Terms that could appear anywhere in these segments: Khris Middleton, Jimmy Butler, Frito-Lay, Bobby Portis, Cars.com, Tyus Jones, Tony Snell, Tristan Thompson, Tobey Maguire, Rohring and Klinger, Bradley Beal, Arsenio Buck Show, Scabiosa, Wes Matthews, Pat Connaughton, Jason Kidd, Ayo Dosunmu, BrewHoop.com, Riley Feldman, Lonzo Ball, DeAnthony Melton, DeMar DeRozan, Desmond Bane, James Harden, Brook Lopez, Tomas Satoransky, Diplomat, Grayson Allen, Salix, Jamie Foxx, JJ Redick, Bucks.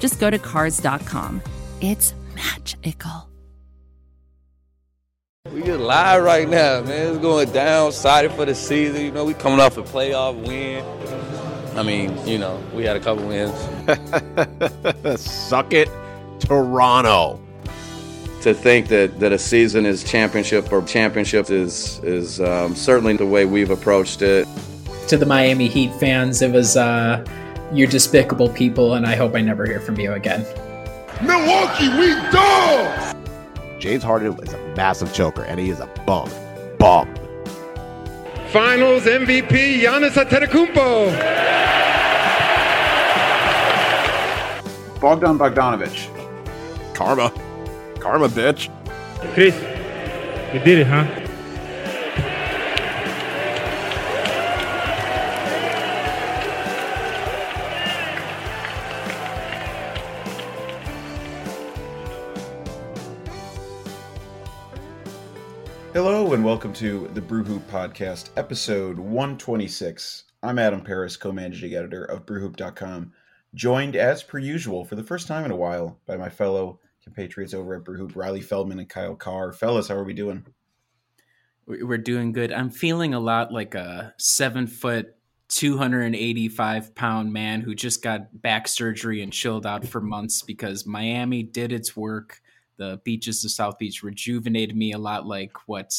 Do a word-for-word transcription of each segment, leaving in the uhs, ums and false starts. just go to Cars dot com. It's magical. We just live right now, man. It's going down, excited for the season. You know, we coming off a playoff win. I mean, you know, we had a couple wins. Suck it, Toronto. To think that, that a season is championship or championships is, is um, certainly the way we've approached it. To the Miami Heat fans, it was, uh, you're despicable people, and I hope I never hear from you again. Milwaukee, we dogs! James Harden is a massive choker, and he is a bum. Bum. Finals M V P, Giannis Antetokounmpo. Bogdan Bogdanovic. Karma. Karma, bitch. Khris, you did it, huh? Hello and welcome to the Brew Hoop Podcast, episode one twenty-six. I'm Adam Paris, co-managing editor of Brew Hoop dot com, joined as per usual for the first time in a while by my fellow compatriots over at BrewHoop, Riley Feldman and Kyle Carr. Fellas, how are we doing? We're doing good. I'm feeling a lot like a seven-foot, two hundred eighty-five pound man who just got back surgery and chilled out for months because Miami did its work. The beaches of South Beach rejuvenated me a lot like what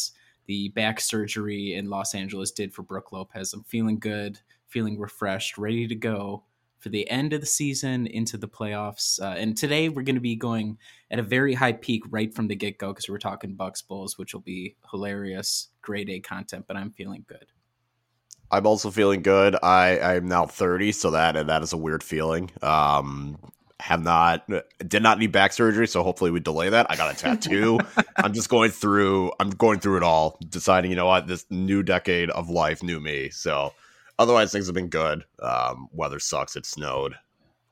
the back surgery in Los Angeles did for Brook Lopez. I'm feeling good, feeling refreshed, ready to go for the end of the season into the playoffs. Uh, and today we're going to be going at a very high peak right from the get-go because we're talking Bucks Bulls, which will be hilarious, grade A content, but I'm feeling good. I'm also feeling good. I, I'm now thirty, so that, that is a weird feeling. Um Have not, did not need back surgery, so hopefully we delay that. I got a tattoo. I'm just going through, I'm going through it all, deciding, you know what, this new decade of life, new me. So otherwise things have been good. Um, weather sucks. It snowed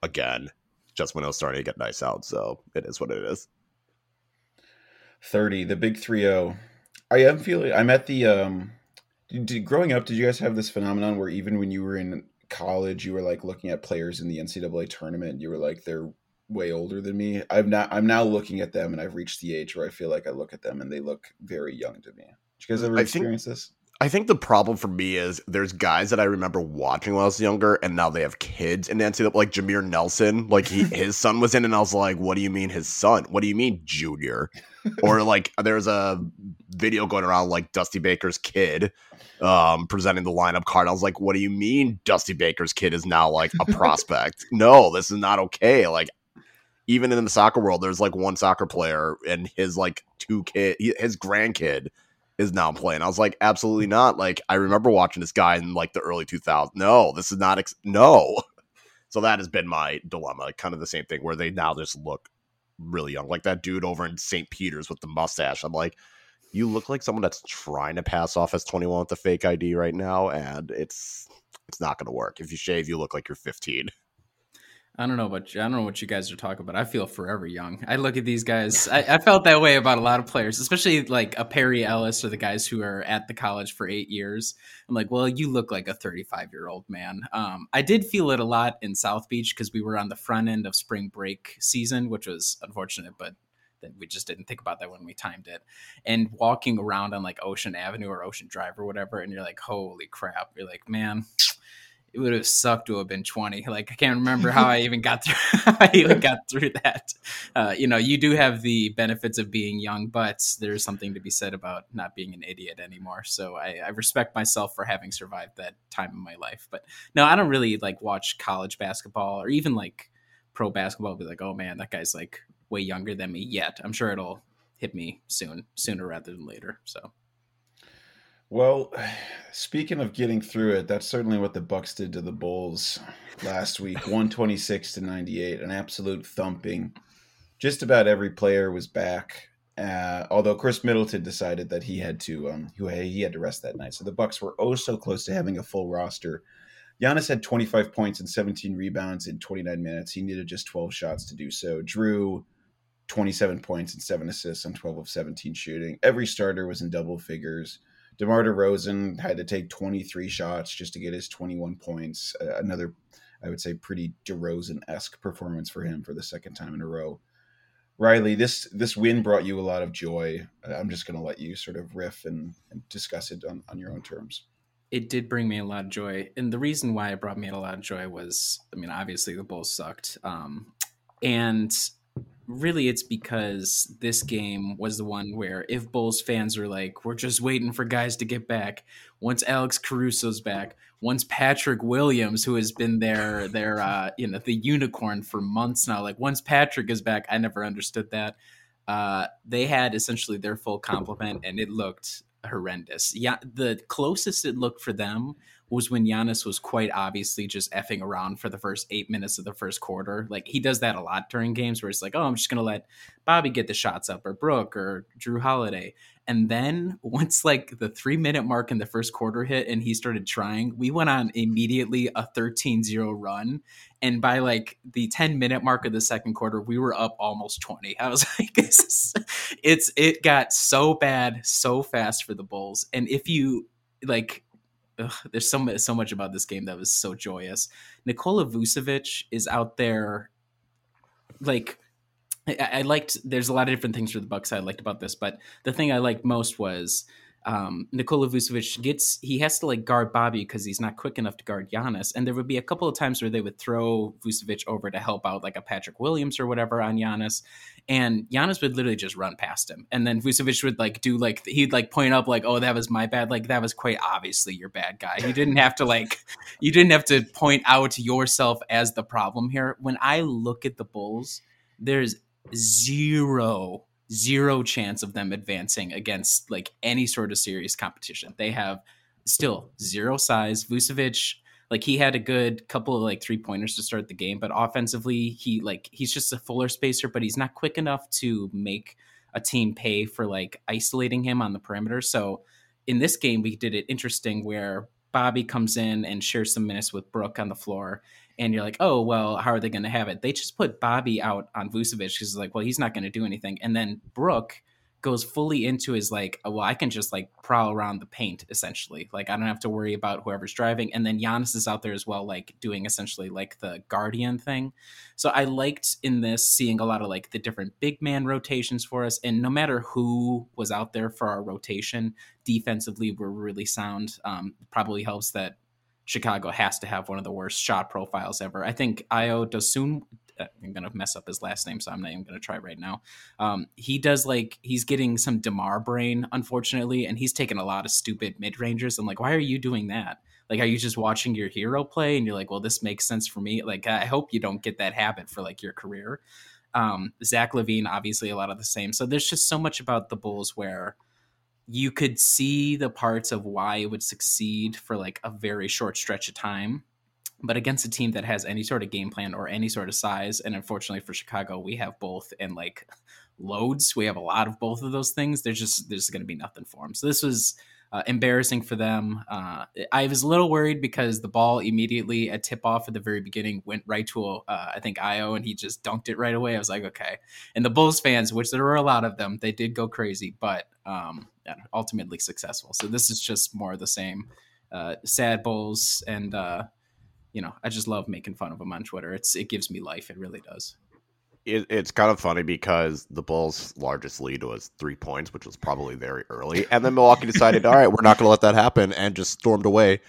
again, just when it was starting to get nice out. So it is what it is. thirty, the big three oh. I am feeling, I'm at the, um, did, growing up, did you guys have this phenomenon where even when you were in college you were like looking at players in the N C double A tournament, you were like, they're way older than me? I'm not I'm now looking at them and I've reached the age where I feel like I look at them and they look very young to me. Did you guys ever I experience think, this? I think the problem for me is there's guys that I remember watching when I was younger and now they have kids in the N C double A, like Jameer Nelson, like he his son was in and I was like, what do you mean his son? What do you mean junior? Or like there's a video going around like Dusty Baker's kid um presenting the lineup card. I was like, what do you mean Dusty Baker's kid is now like a prospect? No, this is not okay. Like even in the soccer world, there's like one soccer player and his like two kid his grandkid is now playing. I was like, absolutely not. Like I remember watching this guy in like the early two thousands. No, this is not ex- no. So that has been my dilemma, kind of the same thing where they now just look really young, like that dude over in Saint Peter's with the mustache. I'm like, you look like someone that's trying to pass off as twenty-one with a fake I D right now, and it's it's not going to work. If you shave, you look like you're fifteen. I don't know about you. I don't know what you guys are talking about. I feel forever young. I look at these guys. I, I felt that way about a lot of players, especially like a Perry Ellis or the guys who are at the college for eight years. I'm like, well, you look like a thirty-five-year-old man. Um, I did feel it a lot in South Beach because we were on the front end of spring break season, which was unfortunate, but that we just didn't think about that when we timed it, and walking around on like Ocean Avenue or Ocean Drive or whatever. And you're like, holy crap. You're like, man, it would have sucked to have been twenty. Like, I can't remember how I even got through, I even got through that. Uh, you know, you do have the benefits of being young, but there's something to be said about not being an idiot anymore. So I, I respect myself for having survived that time in my life, but no, I don't really like watch college basketball or even like pro basketball. I'll be like, oh man, that guy's like way younger than me yet. I'm sure it'll hit me soon, sooner rather than later. So, well, speaking of getting through it, that's certainly what the Bucks did to the Bulls last week, one twenty-six to ninety-eight, an absolute thumping. just about every player was back. Uh, although Khris Middleton decided that he had to um, he had to rest that night. So the Bucks were oh so close to having a full roster. Giannis had twenty-five points and seventeen rebounds in twenty-nine minutes. He needed just twelve shots to do so. Jrue, twenty-seven points and seven assists on twelve of seventeen shooting. Every starter was in double figures. DeMar DeRozan had to take twenty-three shots just to get his twenty-one points. Uh, another, I would say, pretty DeRozan-esque performance for him for the second time in a row. Riley, this this win brought you a lot of joy. I'm just going to let you sort of riff and, and discuss it on, on your own terms. It did bring me a lot of joy. And the reason why it brought me a lot of joy was, I mean, obviously the Bulls sucked. Um, and really it's because this game was the one where if Bulls fans are like, we're just waiting for guys to get back. Once Alex Caruso's back, once Patrick Williams, who has been their, their uh, you know, the unicorn for months now, like once Patrick is back, I never understood that. Uh, they had essentially their full complement and it looked horrendous. Yeah, the closest it looked for them was when Giannis was quite obviously just effing around for the first eight minutes of the first quarter. Like he does that a lot during games where it's like, oh, I'm just going to let Bobby get the shots up or Brook or Jrue Holiday. And then once like the three minute mark in the first quarter hit and he started trying, we went on immediately a thirteen zero run. And by like the ten minute mark of the second quarter, we were up almost twenty. I was like, it's, it's it got so bad, so fast for the Bulls. And if you like, Ugh, there's so much, so much about this game that was so joyous. Nikola Vucevic is out there. Like I, I liked, there's a lot of different things for the Bucks I liked about this, but the thing I liked most was um, Nikola Vucevic gets, he has to like guard Bobby because he's not quick enough to guard Giannis. And there would be a couple of times where they would throw Vucevic over to help out like a Patrick Williams or whatever on Giannis. And Giannis would literally just run past him. And then Vucevic would like do like, he'd like point up like, oh, that was my bad. Like that was quite obviously your bad guy. You didn't have to like, you didn't have to point out yourself as the problem here. When I look at the Bulls, there's zero Zero chance of them advancing against like any sort of serious competition. They have still zero size. Vucevic, like he had a good couple of like three pointers to start the game, but offensively he like he's just a fuller spacer, but he's not quick enough to make a team pay for like isolating him on the perimeter. So in this game, we did it interesting where Bobby comes in and shares some minutes with Brook on the floor. And you're like, oh, well, how are they going to have it? They just put Bobby out on Vucevic because it's like, well, he's not going to do anything. And then Brook goes fully into his like, oh, well, I can just like prowl around the paint, essentially. Like, I don't have to worry about whoever's driving. And then Giannis is out there as well, like doing essentially like the guardian thing. So I liked in this seeing a lot of like the different big man rotations for us. And no matter who was out there for our rotation, defensively, we're really sound. Um, probably helps that Chicago has to have one of the worst shot profiles ever. I think Ayo Dosunmu, I'm going to mess up his last name, so I'm not even going to try right now. Um, he does like, he's getting some DeMar brain, unfortunately, and he's taken a lot of stupid mid-rangers. I'm like, why are you doing that? Like, are you just watching your hero play? And you're like, well, this makes sense for me. Like, I hope you don't get that habit for like your career. Um, Zach LaVine, obviously a lot of the same. So there's just so much about the Bulls where you could see the parts of why it would succeed for like a very short stretch of time, but against a team that has any sort of game plan or any sort of size. And unfortunately for Chicago, we have both and like loads. We have a lot of both of those things. There's just, there's going to be nothing for them. So this was uh, embarrassing for them. Uh, I was a little worried because the ball immediately at tip off at the very beginning went right to, uh, I think Ayo, and he just dunked it right away. I was like, okay. And the Bulls fans, which there were a lot of them, they did go crazy, but, um, ultimately successful. So this is just more of the same. Uh, sad Bulls, and uh, you know, I just love making fun of them on Twitter. It's it gives me life. It really does. It, it's kind of funny because the Bulls' largest lead was three points, which was probably very early, and then Milwaukee decided, all right, we're not going to let that happen, and just stormed away.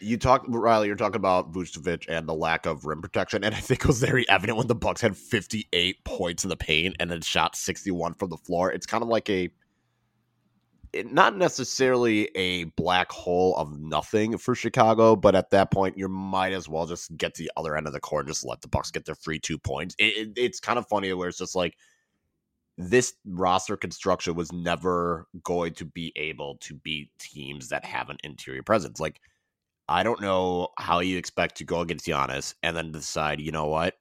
You talk, Riley, you're talking about Vucevic and the lack of rim protection, and I think it was very evident when the Bucks had fifty-eight points in the paint and then shot sixty-one from the floor. It's kind of like a It, not necessarily a black hole of nothing for Chicago, but at that point, you might as well just get to the other end of the court and just let the Bucks get their free two points. It, it, it's kind of funny where it's just like this roster construction was never going to be able to beat teams that have an interior presence. Like, I don't know how you expect to go against Giannis and then decide, you know what?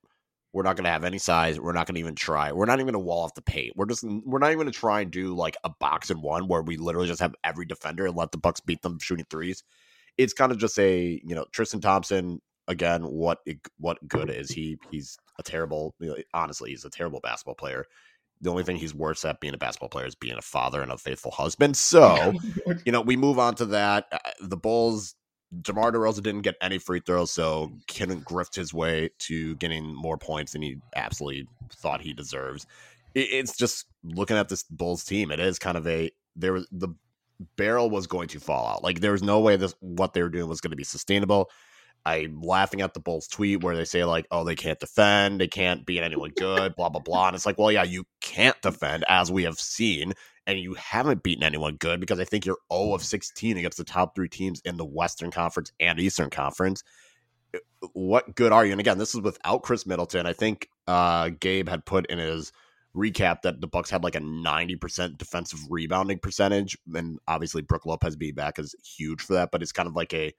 We're not going to have any size. We're not going to even try. We're not even going to wall off the paint. We're just we're not even going to try and do like a box and one where we literally just have every defender and let the Bucks beat them shooting threes. It's kind of just a, you know, Tristan Thompson again. What what good is he? He's a terrible. You know, honestly, he's a terrible basketball player. The only thing he's worse at being a basketball player is being a father and a faithful husband. So, you know, we move on to that. Uh, the Bulls. DeMar DeRozan didn't get any free throws, so couldn't grift his way to getting more points than he absolutely thought he deserves. It's just looking at this Bulls team. It is kind of a there was the barrel was going to fall out. Like there was no way this what they were doing was going to be sustainable. I'm laughing at the Bulls tweet where they say like, "Oh, they can't defend. They can't beat anyone good." Blah blah blah. And it's like, well, yeah, you can't defend as we have seen. And you haven't beaten anyone good because I think you're zero of sixteen against the top three teams in the Western Conference and Eastern Conference. What good are you? And again, this is without Khris Middleton. I think uh, Gabe had put in his recap that the Bucks had like a ninety percent defensive rebounding percentage. And obviously Brook Lopez being back is huge for that, but it's kind of like a,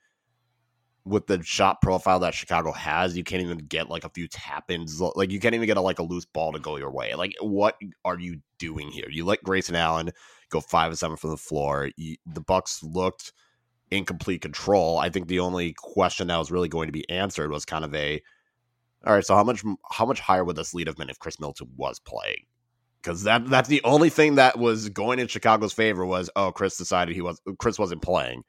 with the shot profile that Chicago has, you can't even get like a few tap-ins. Like you can't even get a, like a loose ball to go your way. Like what are you doing here? You let Grayson Allen go five and seven from the floor. You, the Bucks looked in complete control. I think the only question that was really going to be answered was kind of a, all right, so how much, how much higher would this lead have been if Khris Middleton was playing? Because that, that's the only thing that was going in Chicago's favor was, oh, Khris decided he was, Khris wasn't playing.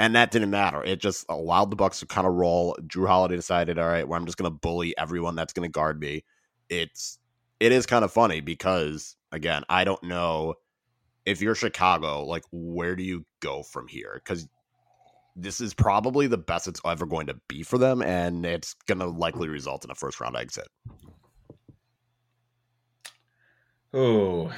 And that didn't matter. It just allowed the Bucks to kind of roll. Jrue Holiday decided, all right, well, I'm just going to bully everyone that's going to guard me. It's it is kind of funny because, again, I don't know if you're Chicago, like, where do you go from here? Because this is probably the best it's ever going to be for them, and it's going to likely result in a first-round exit. Oh,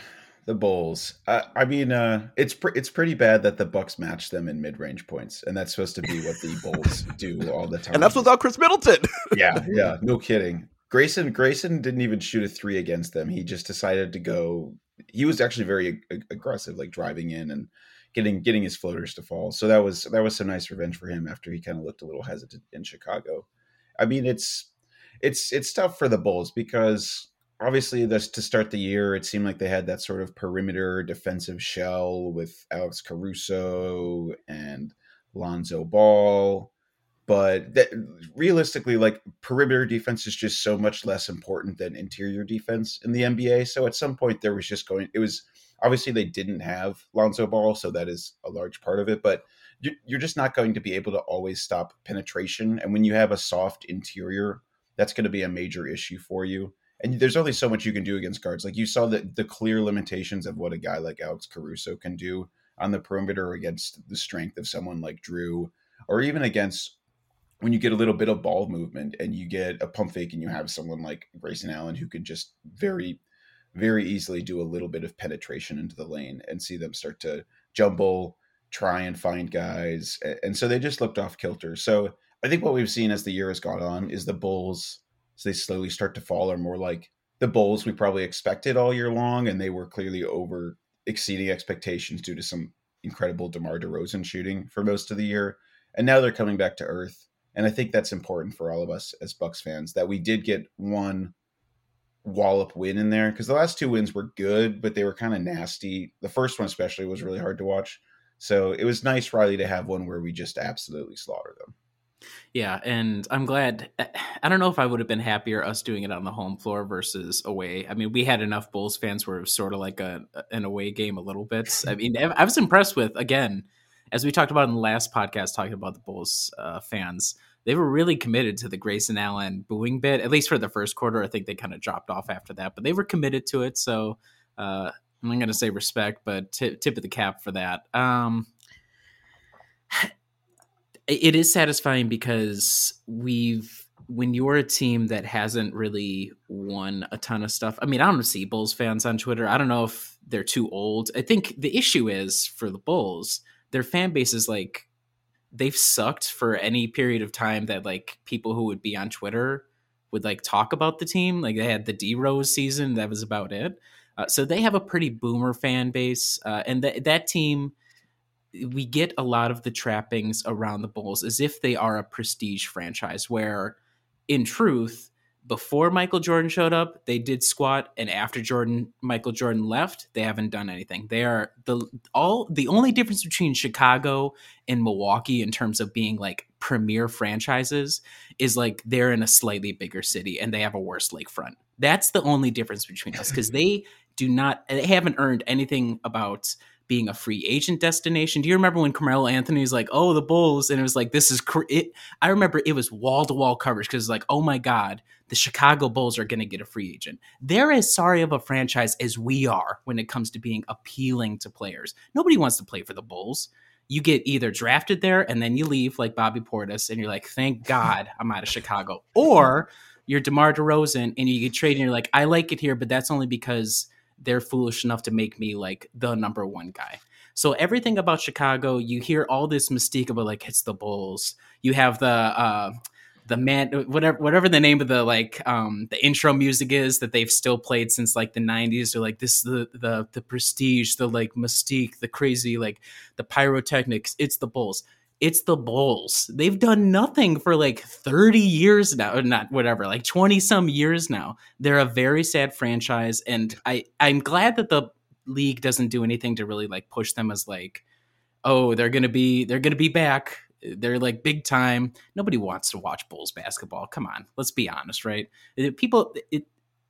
the Bulls. I, I mean, uh, it's pre- it's pretty bad that the Bucks match them in mid-range points, and that's supposed to be what the Bulls do all the time. And that's without Khris Middleton. yeah, yeah, no kidding. Grayson Grayson didn't even shoot a three against them. He just decided to go. He was actually very ag- aggressive, like driving in and getting getting his floaters to fall. So that was that was some nice revenge for him after he kind of looked a little hesitant in Chicago. I mean, it's it's it's tough for the Bulls because. Obviously, this to start the year, it seemed like they had that sort of perimeter defensive shell with Alex Caruso and Lonzo Ball. But that, realistically, like perimeter defense is just so much less important than interior defense in the N B A. So at some point there was just going, it was obviously they didn't have Lonzo Ball. So that is a large part of it, but you're just not going to be able to always stop penetration. And when you have a soft interior, that's going to be a major issue for you. And there's only so much you can do against guards. Like you saw the, the clear limitations of what a guy like Alex Caruso can do on the perimeter against the strength of someone like Jrue, or even against when you get a little bit of ball movement and you get a pump fake and you have someone like Grayson Allen who can just very, very easily do a little bit of penetration into the lane and see them start to jumble, try and find guys. And so they just looked off kilter. So I think what we've seen as the year has gone on is the Bulls, so they slowly start to fall, are more like the Bulls we probably expected all year long. And they were clearly over exceeding expectations due to some incredible DeMar DeRozan shooting for most of the year. And now they're coming back to earth. And I think that's important for all of us as Bucks fans that we did get one wallop win in there because the last two wins were good, but they were kind of nasty. The first one especially was really hard to watch. So it was nice, Riley, to have one where we just absolutely slaughter them. Yeah, and I'm glad. I don't know if I would have been happier us doing it on the home floor versus away. I mean, we had enough Bulls fans where it was sort of like a an away game a little bit. I mean, I was impressed with, again, as we talked about in the last podcast, talking about the Bulls uh, fans, they were really committed to the Grayson Allen booing bit, at least for the first quarter. I think they kind of dropped off after that, but they were committed to it. So uh, I'm not going to say respect, but t- tip of the cap for that. Um It is satisfying because we've, when you're a team that hasn't really won a ton of stuff, I mean, I don't see Bulls fans on Twitter. I don't know if they're too old. I think the issue is for the Bulls, their fan base is like, they've sucked for any period of time that like people who would be on Twitter would like talk about the team. Like they had the D-Rose season. That was about it. Uh, so they have a pretty boomer fan base. Uh, and th- that team, we get a lot of the trappings around the Bulls as if they are a prestige franchise where in truth, before Michael Jordan showed up, they did squat, and after Jordan, Michael Jordan left, they haven't done anything. They are the all the only difference between Chicago and Milwaukee in terms of being like premier franchises is like they're in a slightly bigger city and they have a worse lakefront. That's the only difference between us, because they do not, they haven't earned anything about being a free agent destination. Do you remember when Carmelo Anthony was like, oh, the Bulls, and it was like, this is cr- it. I remember it was wall-to-wall coverage because it's like, oh my God, the Chicago Bulls are going to get a free agent. They're as sorry of a franchise as we are when it comes to being appealing to players. Nobody wants to play for the Bulls. You get either drafted there and then you leave like Bobby Portis and you're like, thank God I'm out of Chicago. Or you're DeMar DeRozan and you get traded and you're like, I like it here, but that's only because they're foolish enough to make me like the number one guy. So everything about Chicago, you hear all this mystique about like, it's the Bulls. You have the, uh, the man, whatever, whatever the name of the, like um, the intro music is that they've still played since like the nineties. They're like, this, the, the, the prestige, the like mystique, the crazy, like the pyrotechnics, it's the Bulls. It's the Bulls. They've done nothing for like thirty years now, or not whatever, like twenty some years now. They're a very sad franchise. And I, I'm glad that the league doesn't do anything to really like push them as like, oh, they're going to be, they're going to be back. They're like big time. Nobody wants to watch Bulls basketball. Come on. Let's be honest. Right. People, it,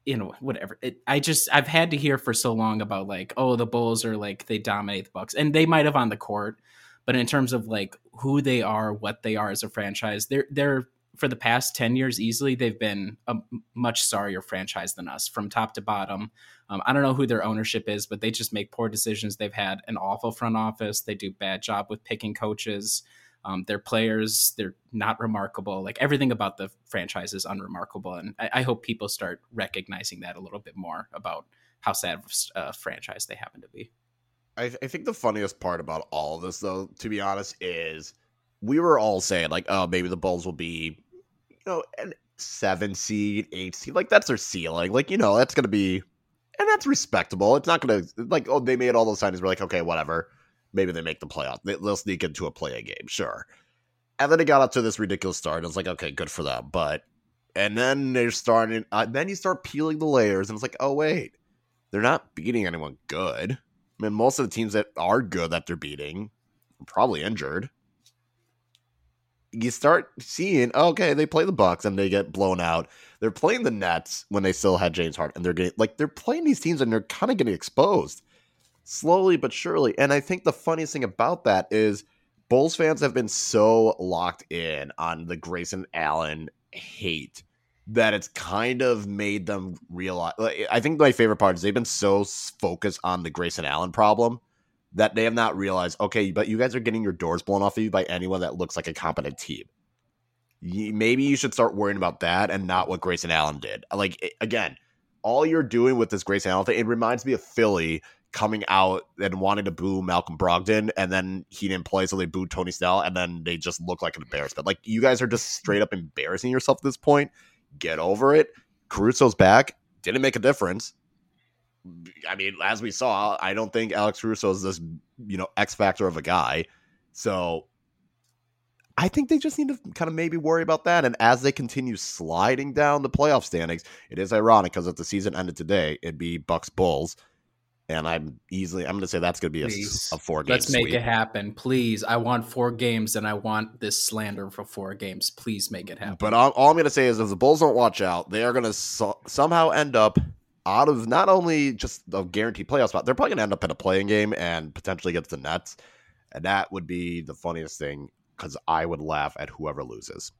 you know, whatever. It, I just, I've had to hear for so long about like, oh, the Bulls are like, they dominate the Bucks, and they might've on the court. But in terms of like who they are, what they are as a franchise, they're they're for the past ten years easily, they've been a much sorrier franchise than us from top to bottom. Um, I don't know who their ownership is, but they just make poor decisions. They've had an awful front office. They do a bad job with picking coaches. Um, their players, they're not remarkable. Like everything about the franchise is unremarkable. And I, I hope people start recognizing that a little bit more about how sad of a franchise they happen to be. I, th- I think the funniest part about all of this, though, to be honest, is we were all saying, like, oh, maybe the Bulls will be, you know, an seven seed, eight seed. Like, that's their ceiling. Like, you know, that's going to be, and that's respectable. It's not going to, like, oh, they made all those signings. We're like, okay, whatever. Maybe they make the playoff. They'll sneak into a play-in game, sure. And then it got up to this ridiculous start. And I was like, okay, good for them. But, and then they're starting, uh, then you start peeling the layers. And it's like, oh, wait, they're not beating anyone good. I mean, most of the teams that are good that they're beating are probably injured. You start seeing, okay, they play the Bucks and they get blown out. They're playing the Nets when they still had James Harden, and they're getting like they're playing these teams and they're kind of getting exposed slowly but surely. And I think the funniest thing about that is Bulls fans have been so locked in on the Grayson Allen hate that it's kind of made them realize. I think my favorite part is they've been so focused on the Grayson Allen problem that they have not realized, okay, but you guys are getting your doors blown off of you by anyone that looks like a competent team. Maybe you should start worrying about that and not what Grayson Allen did. Like, again, all you're doing with this Grayson Allen thing, it reminds me of Philly coming out and wanting to boo Malcolm Brogdon, and then he didn't play, so they booed Tony Snell, and then they just look like an embarrassment. Like, you guys are just straight up embarrassing yourself at this point. Get over it. Caruso's back. Didn't make a difference. I mean, as we saw, I don't think Alex Caruso is this, you know, X factor of a guy. So I think they just need to kind of maybe worry about that. And as they continue sliding down the playoff standings, it is ironic because if the season ended today, it'd be Bucks Bulls. And I'm easily, I'm going to say that's going to be a, a four game. Let's sweep. Make it happen. Please. I want four games and I want this slander for four games. Please make it happen. But all, all I'm going to say is if the Bulls don't watch out, they are going to so- somehow end up out of not only just a guaranteed playoff spot, they're probably going to end up in a play-in game and potentially get to the Nets. And that would be the funniest thing because I would laugh at whoever loses.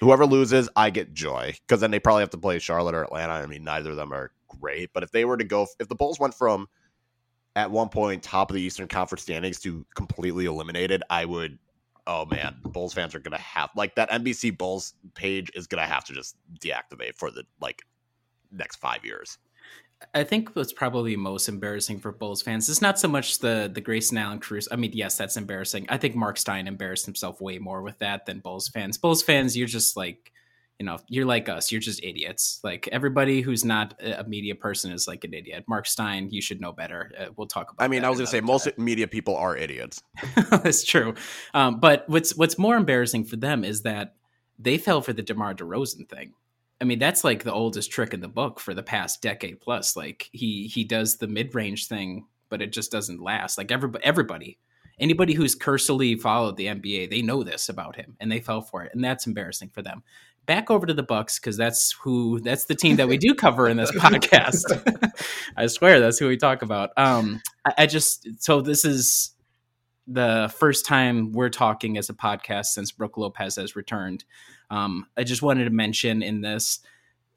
Whoever loses, I get joy because then they probably have to play Charlotte or Atlanta. I mean, neither of them are great. But if they were to go, if the Bulls went from at one point top of the Eastern Conference standings to completely eliminated, I would, oh man, Bulls fans are going to have, like that N B C Bulls page is going to have to just deactivate for the like next five years. I think what's probably most embarrassing for Bulls fans is not so much the the Grayson Allen Caruso. I mean, yes, that's embarrassing. I think Mark Stein embarrassed himself way more with that than Bulls fans. Bulls fans, you're just like, you know, you're like us. You're just idiots. Like everybody who's not a media person is like an idiot. Mark Stein, you should know better. Uh, we'll talk about. I mean, I was going to say most media people are idiots. That's true. Um, but what's what's more embarrassing for them is that they fell for the DeMar DeRozan thing. I mean, that's like the oldest trick in the book for the past decade plus. Like he he does the mid-range thing, but it just doesn't last. Like everybody, everybody, anybody who's cursorily followed the N B A, they know this about him and they fell for it. And that's embarrassing for them. Back over to the Bucks, because that's who that's the team that we do cover in this podcast. I swear that's who we talk about. Um, I, I just so this is the first time we're talking as a podcast since Brook Lopez has returned. Um, I just wanted to mention in this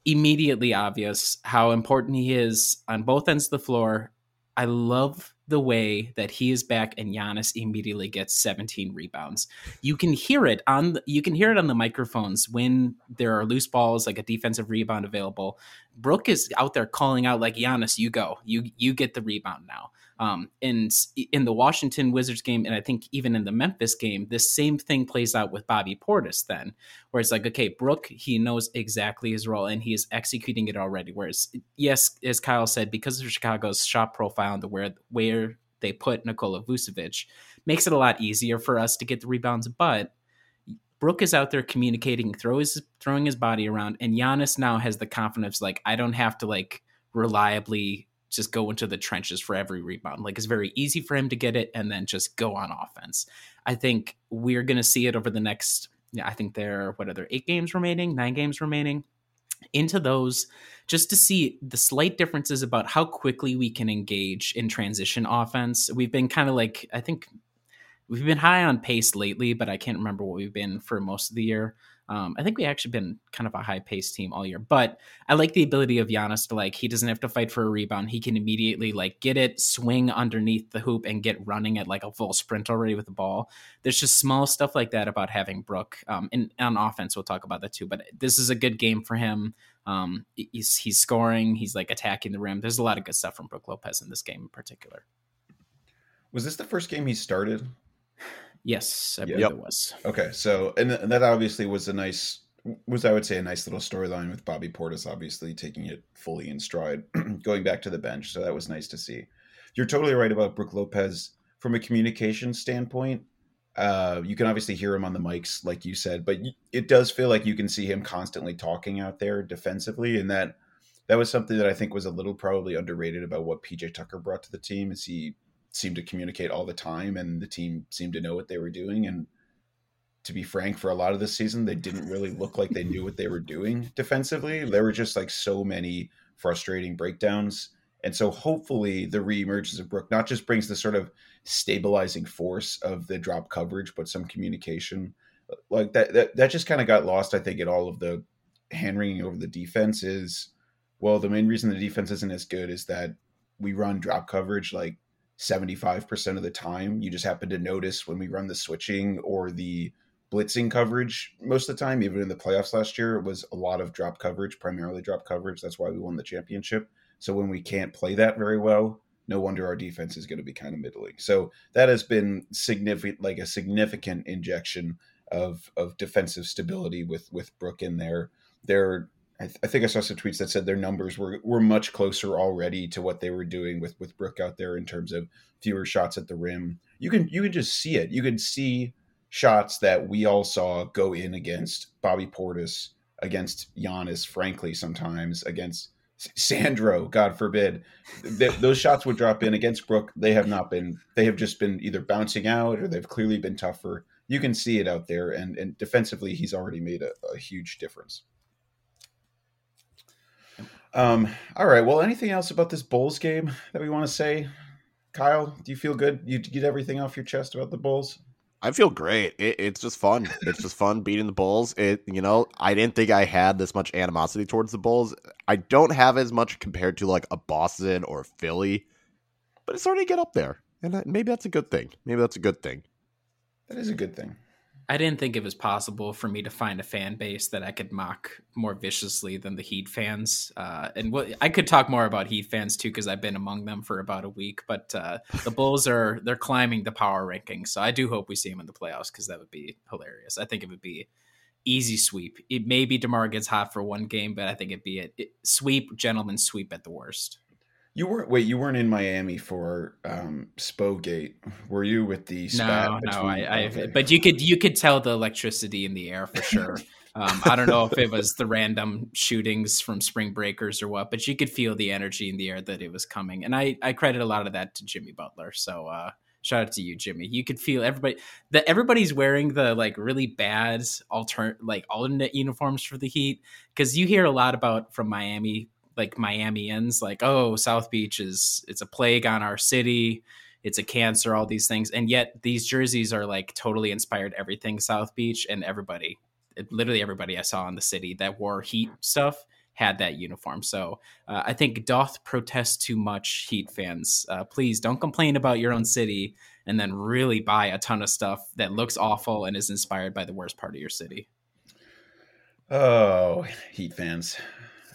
immediately obvious how important he is on both ends of the floor. I love the way that he is back and Giannis immediately gets seventeen rebounds. You can hear it on the, you can hear it on the microphones when there are loose balls, like a defensive rebound available. Brook is out there calling out like, Giannis, you go, you, you get the rebound now. Um, and in the Washington Wizards game, and I think even in the Memphis game, this same thing plays out with Bobby Portis then, where it's like, okay, Brook, he knows exactly his role and he is executing it already. Whereas, yes, as Kyle said, because of Chicago's shot profile and the where, where they put Nikola Vucevic, makes it a lot easier for us to get the rebounds. But Brook is out there communicating, throw his, throwing his body around, and Giannis now has the confidence, like, I don't have to, like, reliably just go into the trenches for every rebound. Like, it's very easy for him to get it and then just go on offense. I think we're going to see it over the next, I think there are, what are there, eight games remaining, nine games remaining into those, just to see the slight differences about how quickly we can engage in transition offense. We've been kind of like, I think we've been high on pace lately, but I can't remember what we've been for most of the year. Um, I think we actually been kind of a high paced team all year, but I like the ability of Giannis to, like, he doesn't have to fight for a rebound. He can immediately, like, get it, swing underneath the hoop and get running at like a full sprint already with the ball. There's just small stuff like that about having Brook, um, and on offense, we'll talk about that too, but this is a good game for him. Um, he's, he's scoring, he's like attacking the rim. There's a lot of good stuff from Brook Lopez in this game in particular. Was this the first game he started? Yes, I believe yep. it was. Okay, so and, th- and that obviously was a nice, was I would say a nice little storyline with Bobby Portis, obviously taking it fully in stride, going back to the bench. So that was nice to see. You're totally right about Brook Lopez from a communication standpoint. Uh, you can obviously hear him on the mics, like you said, but it does feel like you can see him constantly talking out there defensively, and that that was something that I think was a little probably underrated about what P J Tucker brought to the team, is he seemed to communicate all the time and the team seemed to know what they were doing. And to be frank, for a lot of this season, they didn't really look like they knew what they were doing defensively. There were just like so many frustrating breakdowns. And so hopefully the reemergence of Brook not just brings the sort of stabilizing force of the drop coverage, but some communication like that, that, that just kind of got lost. I think in all of the hand wringing over the defense is, well, the main reason the defense isn't as good is that we run drop coverage like seventy-five percent of the time. You just happen to notice when we run the switching or the blitzing coverage most of the time. Even in the playoffs last year, it was a lot of drop coverage, primarily drop coverage. That's why we won the championship. So when we can't play that very well, no wonder our defense is going to be kind of middling. So that has been significant, like a significant injection of of defensive stability with with Brook in there. They're I, th- I think I saw some tweets that said their numbers were, were much closer already to what they were doing with, with Brook out there in terms of fewer shots at the rim. You can you can just see it. You can see shots that we all saw go in against Bobby Portis, against Giannis, frankly, sometimes, against Sandro, God forbid. Th- those shots would drop in against Brook. They have not been – they have just been either bouncing out or they've clearly been tougher. You can see it out there, and, and defensively he's already made a, a huge difference. Um, all right. Well, anything else about this Bulls game that we want to say? Kyle, do you feel good? You get everything off your chest about the Bulls? I feel great. It, it's just fun. It's just fun beating the Bulls. It, you know, I didn't think I had this much animosity towards the Bulls. I don't have as much compared to like a Boston or Philly, but it's starting to get up there. And that, maybe that's a good thing. Maybe that's a good thing. That is a good thing. I didn't think it was possible for me to find a fan base that I could mock more viciously than the Heat fans. Uh, and what, I could talk more about Heat fans too, because I've been among them for about a week. But uh, the Bulls are they're climbing the power rankings, so I do hope we see them in the playoffs because that would be hilarious. I think it would be easy sweep. It maybe DeMar gets hot for one game, but I think it'd be a it, sweep, gentleman sweep at the worst. You weren't wait. You weren't in Miami for um, Spogate, were you? With the spat no, between, no. I, I okay. But you could you could tell the electricity in the air for sure. Um, I don't know if it was the random shootings from spring breakers or what, but you could feel the energy in the air that it was coming. And I, I credit a lot of that to Jimmy Butler. So uh, shout out to you, Jimmy. You could feel everybody that everybody's wearing the like really bad alternate, like alternate uniforms for the Heat. Cause you hear a lot about from Miami, like Miamians, like, oh, South Beach is, it's a plague on our city. It's a cancer, all these things. And yet these jerseys are like totally inspired everything South Beach, and everybody, it, literally everybody I saw in the city that wore Heat stuff had that uniform. So uh, I think doth protest too much, Heat fans. Uh, please don't complain about your own city and then really buy a ton of stuff that looks awful and is inspired by the worst part of your city. Oh, Heat fans.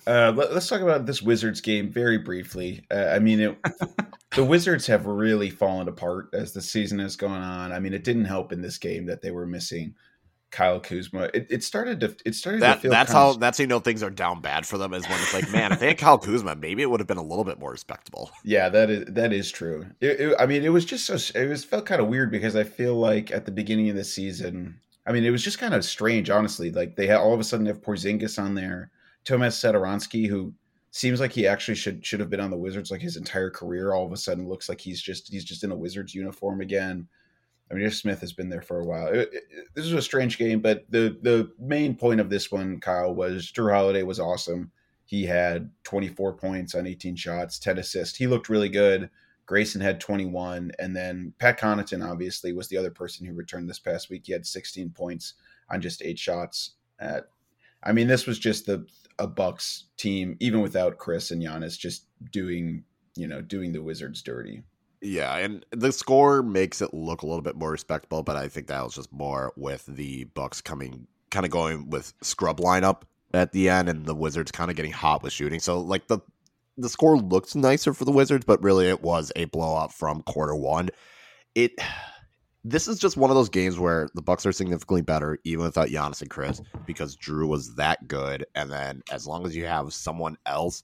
Uh, let, let's talk about this Wizards game very briefly. Uh, I mean, it, the Wizards have really fallen apart as the season has gone on. I mean, it didn't help in this game that they were missing Kyle Kuzma. It, it started to it started that, to feel that's how of, that's how you know things are down bad for them, is when it's like, man, if they had Kyle Kuzma, maybe it would have been a little bit more respectable. Yeah, that is that is true. It, it, I mean, it was just so it was felt kind of weird because I feel like at the beginning of the season, I mean, it was just kind of strange, honestly. Like they had, all of a sudden have Porzingis on there. Tomas Satoransky, who seems like he actually should should have been on the Wizards like his entire career, all of a sudden looks like he's just he's just in a Wizards uniform again. I mean, Ish Smith has been there for a while. It, it, this was a strange game, but the the main point of this one, Kyle, was Jrue Holiday was awesome. He had twenty-four points on eighteen shots, ten assists. He looked really good. Grayson had twenty-one, and then Pat Connaughton obviously was the other person who returned this past week. He had sixteen points on just eight shots. At, I mean, this was just the a Bucks team, even without Khris and Giannis, just doing, you know, doing the Wizards dirty. Yeah, and the score makes it look a little bit more respectable, but I think that was just more with the Bucks coming, kind of going with scrub lineup at the end, and the Wizards kind of getting hot with shooting. So like the the score looks nicer for the Wizards, but really it was a blowout from quarter one. It this is just one of those games where the Bucks are significantly better, even without Giannis and Khris, because Jrue was that good. And then as long as you have someone else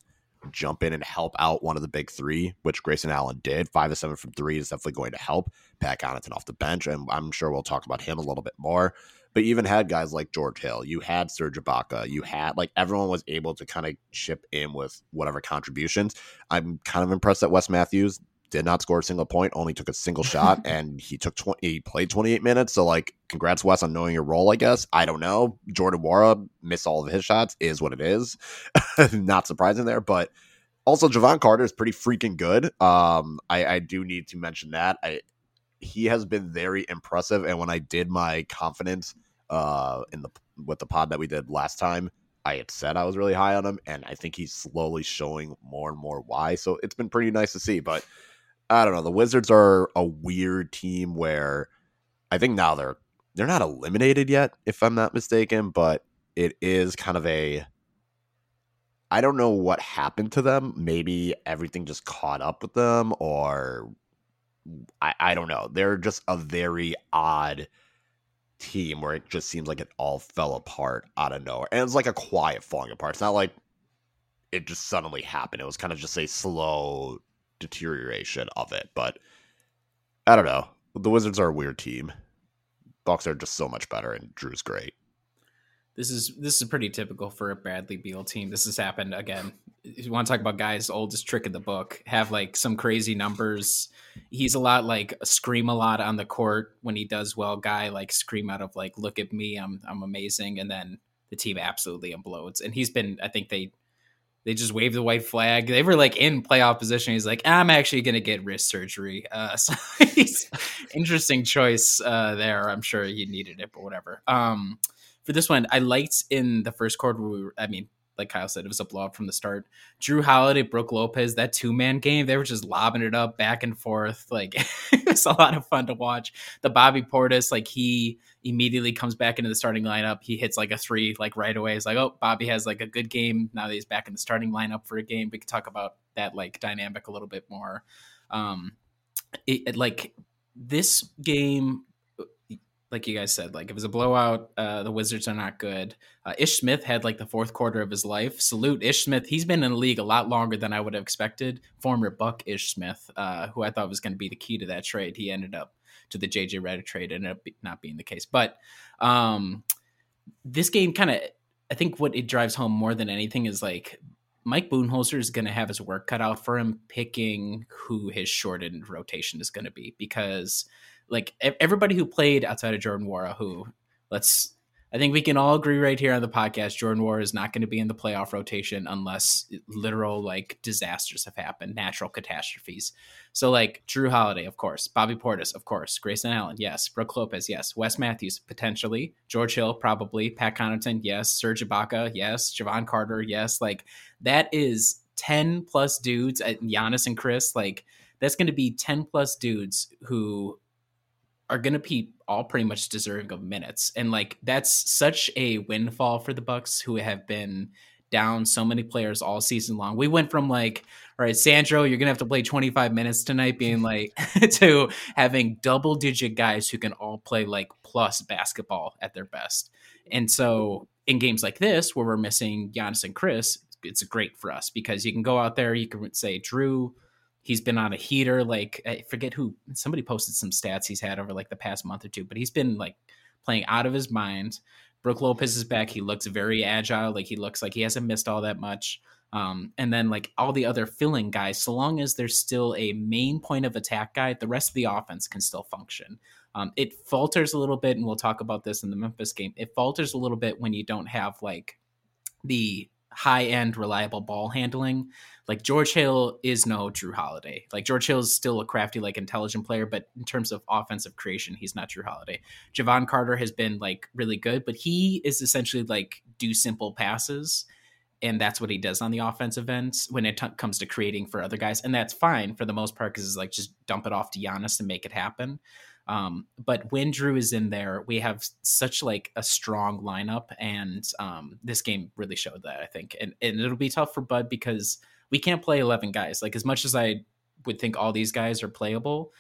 jump in and help out one of the big three, which Grayson Allen did, five of seven from three is definitely going to help. Pat Connaughton off the bench, and I'm sure we'll talk about him a little bit more. But you even had guys like George Hill, you had Serge Ibaka, you had like everyone was able to kind of chip in with whatever contributions. I'm kind of impressed that Wes Matthews did not score a single point, only took a single shot, and he took twenty. He played twenty-eight minutes. So, like, congrats, Wes, on knowing your role, I guess. I don't know. Jordan Wara missed all of his shots, is what it is. Not surprising there. But also, Jevon Carter is pretty freaking good. Um, I, I do need to mention that. I He has been very impressive. And when I did my confidence uh, in the with the pod that we did last time, I had said I was really high on him, and I think he's slowly showing more and more why. So it's been pretty nice to see. But I don't know. The Wizards are a weird team where I think now they're they're not eliminated yet, if I'm not mistaken, but it is kind of a, I don't know what happened to them. Maybe everything just caught up with them, or I, I don't know. They're just a very odd team where it just seems like it all fell apart out of nowhere. And it's like a quiet falling apart. It's not like it just suddenly happened. It was kind of just a slow deterioration of it, but I don't know. The Wizards are a weird team. Bucks are just so much better, and Drue's great. This is this is pretty typical for a Bradley Beal team. This has happened again. If you want to talk about guys' oldest trick in the book, have like some crazy numbers. He's a lot like scream a lot on the court when he does well. Guy like scream out of like, look at me, I'm I'm amazing, and then the team absolutely implodes. And he's been, I think they. They just waved the white flag. They were like in playoff position. He's like, I'm actually going to get wrist surgery. Uh, so he's interesting choice uh, there. I'm sure he needed it, but whatever. Um, for this one, I liked in the first quarter. We were, I mean, like Kyle said, it was a blowout from the start. Jrue Holiday, Brook Lopez, that two-man game, they were just lobbing it up back and forth. Like, it was a lot of fun to watch. The Bobby Portis, like, he immediately comes back into the starting lineup. He hits, like, a three, like, right away. It's like, oh, Bobby has, like, a good game. Now that he's back in the starting lineup for a game, we can talk about that, like, dynamic a little bit more. Um, it, it, like, this game, like you guys said, like it was a blowout. Uh, the Wizards are not good. Uh, Ish Smith had like the fourth quarter of his life. Salute Ish Smith. He's been in the league a lot longer than I would have expected. Former Buck Ish Smith, uh, who I thought was going to be the key to that trade. He ended up to the J J Redick trade. Ended up not being the case. But um, this game kind of, I think what it drives home more than anything is like Mike Budenholzer is going to have his work cut out for him picking who his shortened rotation is going to be, because like everybody who played outside of Jordan Wara, who let's, I think we can all agree right here on the podcast, Jordan Wara is not going to be in the playoff rotation unless literal like disasters have happened, natural catastrophes. So like Jrue Holiday, of course, Bobby Portis, of course, Grayson Allen, yes, Brook Lopez, yes, Wes Matthews, potentially, George Hill, probably, Pat Connaughton, yes, Serge Ibaka, yes, Jevon Carter, yes, like that is ten plus dudes, Giannis and Khris, like that's going to be ten plus dudes who are going to be all pretty much deserving of minutes. And like, that's such a windfall for the Bucks, who have been down so many players all season long. We went from like, all right, Sandro, you're going to have to play twenty-five minutes tonight, being like, to having double digit guys who can all play like plus basketball at their best. And so in games like this, where we're missing Giannis and Khris, it's great for us because you can go out there, you can say Jrue, he's been on a heater. Like I forget who, somebody posted some stats he's had over like the past month or two, but he's been like playing out of his mind. Brook Lopez is back. He looks very agile. Like he looks like he hasn't missed all that much. Um, and then like all the other filling guys, so long as there's still a main point of attack guy, the rest of the offense can still function. Um, it falters a little bit, and we'll talk about this in the Memphis game. It falters a little bit when you don't have like the high-end reliable ball handling. Like George Hill is no Jrue Holiday. Like George Hill is still a crafty, like intelligent player, but in terms of offensive creation, he's not Jrue Holiday. Jevon Carter has been like really good, but he is essentially like do simple passes, and that's what he does on the offensive end when it t- comes to creating for other guys, and that's fine for the most part because it's like just dump it off to Giannis and make it happen. Um, but when Jrue is in there, we have such like a strong lineup, and um, this game really showed that, I think. And, and it'll be tough for Bud because we can't play eleven guys. Like as much as I would think all these guys are playable,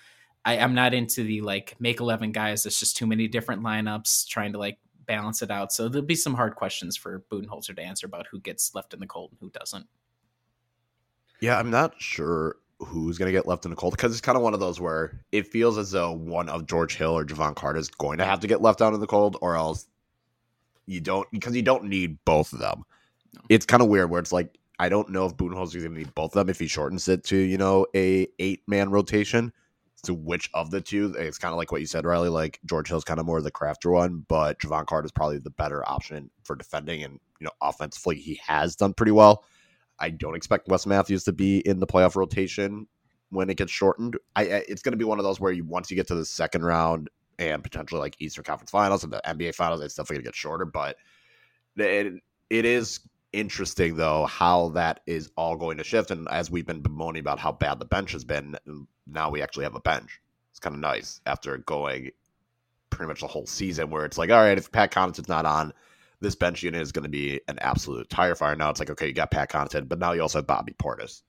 I, I'm not into the like make eleven guys. That's just too many different lineups trying to like balance it out. So there'll be some hard questions for Budenholzer to answer about who gets left in the cold and who doesn't. Yeah, I'm not sure who's going to get left in the cold, because it's kind of one of those where it feels as though one of George Hill or Jevon Carter is going to have to get left out in the cold, or else you don't, because you don't need both of them. No. It's kind of weird where it's like, I don't know if Budenholzer is going to need both of them if he shortens it to, you know, a eight-man rotation, to which of the two. It's kind of like what you said, Riley, like George Hill's kind of more the crafter one, but Jevon Carter is probably the better option for defending, and, you know, offensively he has done pretty well. I don't expect Wes Matthews to be in the playoff rotation when it gets shortened. I, it's going to be one of those where you, once you get to the second round and potentially like Eastern Conference Finals and the N B A Finals, it's definitely going to get shorter. But it, it is interesting, though, how that is all going to shift. And as we've been bemoaning about how bad the bench has been, now we actually have a bench. It's kind of nice after going pretty much the whole season where it's like, all right, if Pat Connaughton's not on, this bench unit is going to be an absolute tire fire. Now it's like, okay, you got Pat Connaughton, but now you also have Bobby Portis.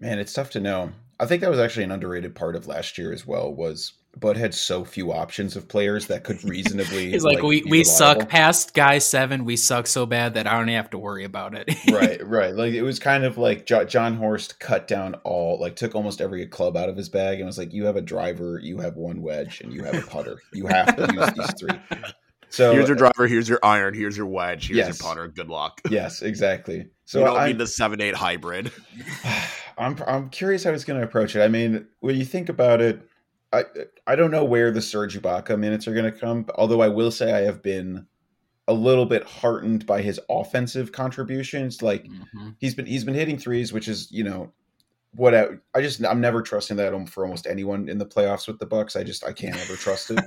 Man, it's tough to know. I think that was actually an underrated part of last year as well, was Bud had so few options of players that could reasonably. He's like, like we, we suck past guy seven. We suck so bad that I don't have to worry about it. Right, right. Like it was kind of like Jo- John Horst cut down all, like took almost every club out of his bag and was like, you have a driver, you have one wedge, and you have a putter. You have to use these three. So here's your driver, here's your iron, here's your wedge, here's yes. your putter. Good luck. Yes, exactly. So you don't I, need the seven eight hybrid. I'm I'm curious how he's going to approach it. I mean, when you think about it, I I don't know where the Serge Ibaka minutes are going to come. Although I will say I have been a little bit heartened by his offensive contributions. Like mm-hmm. he's been he's been hitting threes, which is you know what I, I just I'm never trusting that for almost anyone in the playoffs with the Bucks. I just I can't ever trust it.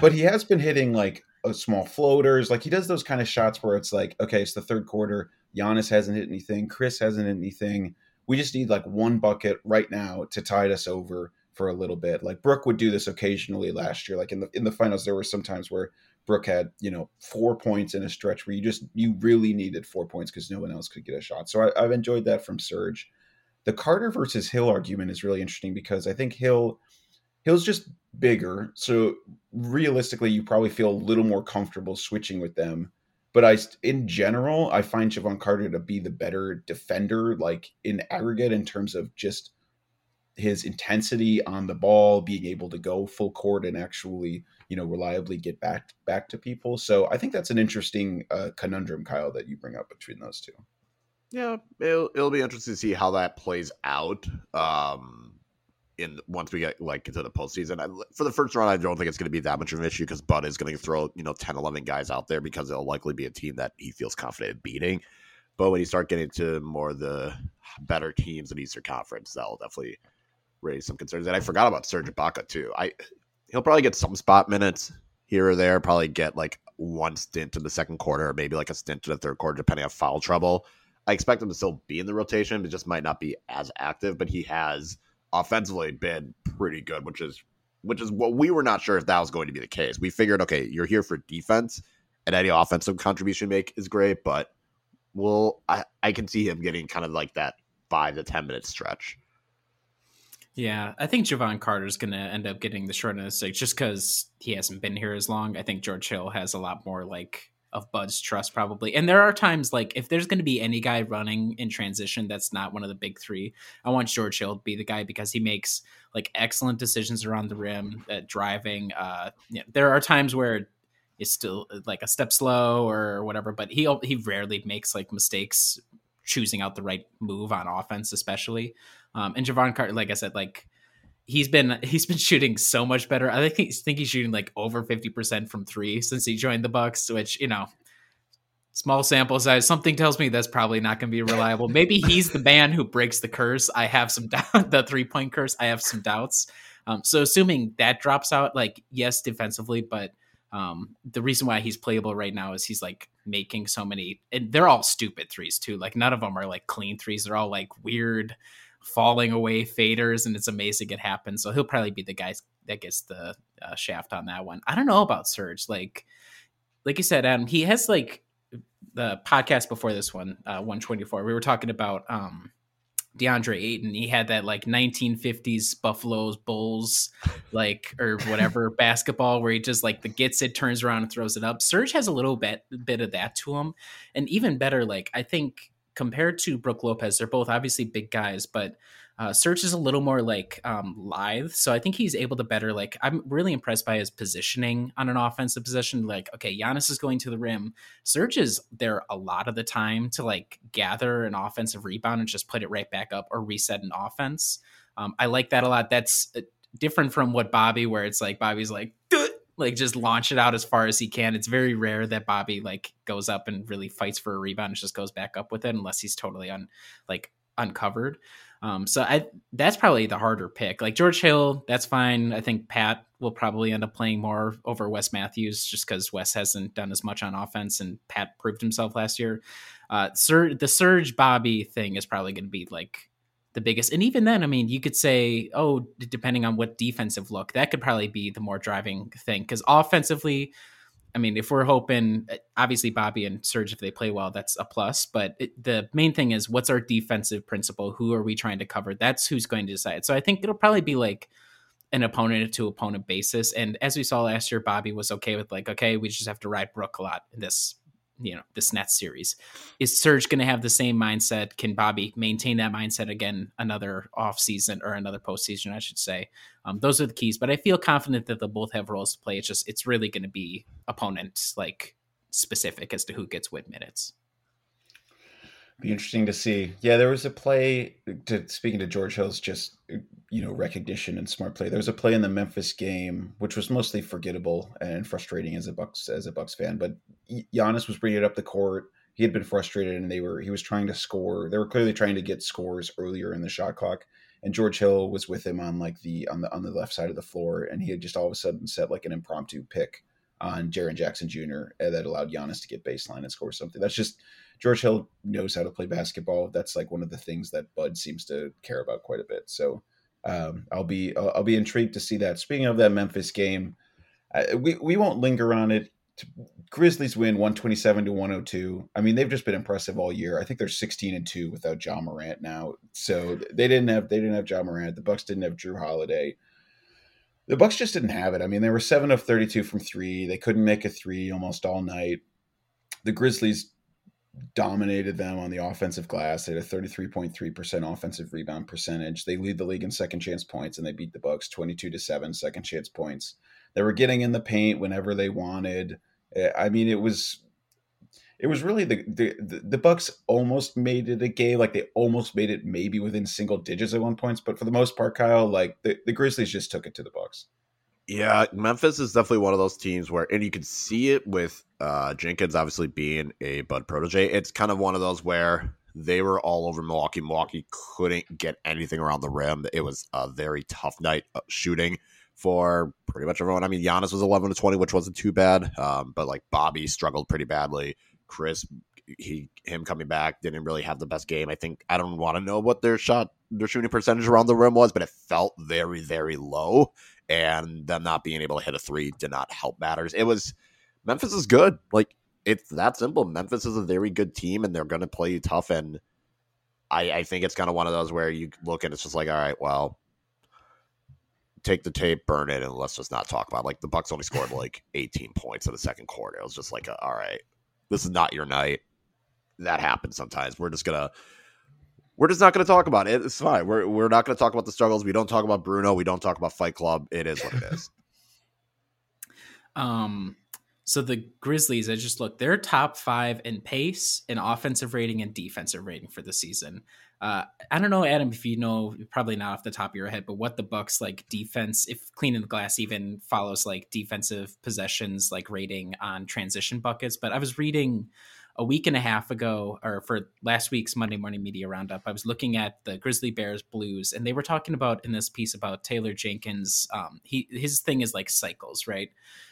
But he has been hitting like. Small floaters, like he does those kind of shots where it's like, okay, it's the third quarter. Giannis hasn't hit anything. Khris hasn't hit anything. We just need like one bucket right now to tide us over for a little bit. Like Brook would do this occasionally last year. Like in the in the finals, there were some times where Brook had you know four points in a stretch where you just you really needed four points because no one else could get a shot. So I, I've enjoyed that from Serge. The Carter versus Hill argument is really interesting because I think Hill Hill's just bigger, so realistically you probably feel a little more comfortable switching with them, but I in general I find Jevon Carter to be the better defender, like in aggregate in terms of just his intensity on the ball, being able to go full court and actually, you know, reliably get back back to people. So I think that's an interesting uh, conundrum, Kyle, that you bring up between those two. Yeah, it'll, it'll be interesting to see how that plays out. Um, in once we get like into the postseason, I, for the first round, I don't think it's going to be that much of an issue because Bud is going to throw, you know, ten, eleven guys out there because it'll likely be a team that he feels confident in beating. But when you start getting to more of the better teams in Eastern Conference, that'll definitely raise some concerns. And I forgot about Serge Ibaka too. I he'll probably get some spot minutes here or there. Probably get like one stint in the second quarter, or maybe like a stint in the third quarter, depending on foul trouble. I expect him to still be in the rotation, but just might not be as active. But he has offensively been pretty good, which is which is what we were not sure if that was going to be the case. We figured, okay, you're here for defense, and any offensive contribution you make is great, but well, I, I can see him getting kind of like that five to ten minute stretch. Yeah, I think Jevon Carter is going to end up getting the short end of the stick just because he hasn't been here as long. I think George Hill has a lot more like of Bud's trust probably. And there are times like if there's going to be any guy running in transition that's not one of the big three, I want George Hill to be the guy because he makes like excellent decisions around the rim, uh, driving. Uh, you know, there are times where is still like a step slow or whatever, but he he rarely makes like mistakes choosing out the right move on offense, especially. Um, and Jevon Carter, like I said, like he's been he's been shooting so much better. I think he's, think he's shooting like over fifty percent from three since he joined the Bucks, which, you know, small sample size. Something tells me that's probably not going to be reliable. Maybe he's the man who breaks the curse. I have some doubt, the three point curse. I have some doubts. Um, so assuming that drops out, like yes, defensively, but. Um, the reason why he's playable right now is he's like making so many, and they're all stupid threes too. Like none of them are like clean threes. They're all like weird falling away faders, and it's amazing it happens. So he'll probably be the guy that gets the uh, shaft on that one. I don't know about Serge. Like, like you said, Adam, he has like the podcast before this one, uh, one twenty-four, we were talking about, um, DeAndre Ayton. He had that like nineteen fifties Buffalo's Bulls, like, or whatever basketball where he just like the gets it, turns around and throws it up. Serge has a little bit, bit of that to him. And even better, like I think compared to Brook Lopez, they're both obviously big guys, but uh, Serge is a little more like um, lithe. So I think he's able to better, like I'm really impressed by his positioning on an offensive position. Like, okay, Giannis is going to the rim. Serge is there a lot of the time to like gather an offensive rebound and just put it right back up or reset an offense. Um, I like that a lot. That's different from what Bobby, where it's like, Bobby's like, duh! Like just launch it out as far as he can. It's very rare that Bobby like goes up and really fights for a rebound and just goes back up with it unless he's totally un like uncovered. Um, so I, that's probably the harder pick. Like George Hill, that's fine. I think Pat will probably end up playing more over Wes Matthews just because Wes hasn't done as much on offense and Pat proved himself last year. Uh, Sur- the Serge Bobby thing is probably going to be like the biggest. And even then, I mean, you could say, oh, depending on what defensive look, that could probably be the more driving thing because offensively, I mean, if we're hoping, obviously Bobby and Serge, if they play well, that's a plus. But it, the main thing is, what's our defensive principle? Who are we trying to cover? That's who's going to decide. So I think it'll probably be like an opponent to opponent basis. And as we saw last year, Bobby was okay with like, okay, we just have to ride Brook a lot in this, you know, this Nets series. Is Serge going to have the same mindset? Can Bobby maintain that mindset again another offseason or another postseason, I should say? Um, those are the keys, but I feel confident that they'll both have roles to play. It's just, it's really going to be opponents like specific as to who gets what minutes. Be interesting to see. Yeah, there was a play, to speaking to George Hill's just, you know, recognition and smart play. There was a play in the Memphis game, which was mostly forgettable and frustrating as a Bucks as a Bucks fan. But Giannis was bringing it up the court. He had been frustrated, and they were he was trying to score. They were clearly trying to get scores earlier in the shot clock. And George Hill was with him on like the on the on the left side of the floor, and he had just all of a sudden set like an impromptu pick on Jaren Jackson Junior that allowed Giannis to get baseline and score something. That's just George Hill knows how to play basketball. That's like one of the things that Bud seems to care about quite a bit. So um, I'll be I'll, I'll be intrigued to see that. Speaking of that Memphis game, I, we we won't linger on it. Grizzlies win one twenty-seven to one oh two. I mean, they've just been impressive all year. I think they're sixteen and two without Ja Morant now. So they didn't have they didn't have Ja Morant. The Bucks didn't have Jrue Holiday. The Bucks just didn't have it. I mean, they were seven of thirty-two from three. They couldn't make a three almost all night. The Grizzlies dominated them on the offensive glass. They had a thirty-three point three percent offensive rebound percentage. They lead the league in second chance points, and they beat the Bucks twenty-two to seven second chance points. They were getting in the paint whenever they wanted. I mean, it was it was really the the, the Bucks almost made it a game. Like, they almost made it maybe within single digits at one point. But for the most part, Kyle, like the, the Grizzlies just took it to the Bucks. Yeah, Memphis is definitely one of those teams where, and you can see it with uh, Jenkins obviously being a Bud protege. It's kind of one of those where they were all over Milwaukee. Milwaukee couldn't get anything around the rim. It was a very tough night shooting for pretty much everyone. I mean, Giannis was eleven to twenty, which wasn't too bad. Um, but like Bobby struggled pretty badly. Khris, he him coming back didn't really have the best game. I think I don't want to know what their shot, their shooting percentage around the rim was, but it felt very, very low. And them not being able to hit a three did not help matters. It was Memphis is good. Like, it's that simple. Memphis is a very good team, and they're going to play you tough. And I, I think it's kind of one of those where you look and it's just like, all right, well, take the tape, burn it, and let's just not talk about it. Like, the Bucks only scored like eighteen points in the second quarter. It was just like, all right, this is not your night. That happens sometimes. We're just gonna, we're just not gonna talk about it. It's fine. We're we're not gonna talk about the struggles. We don't talk about Bruno. We don't talk about Fight Club. It is what it is. um. So the Grizzlies, I just looked, they're top five in pace, in offensive rating, and defensive rating for the season. Uh, I don't know, Adam, if you know, probably not off the top of your head, but what the Bucks like defense, if cleaning the glass even follows like defensive possessions, like rating on transition buckets. But I was reading a week and a half ago, or for last week's Monday Morning Media Roundup, I was looking at the Grizzly Bears Blues, and they were talking about in this piece about Taylor Jenkins. Um, he his thing is like cycles, right?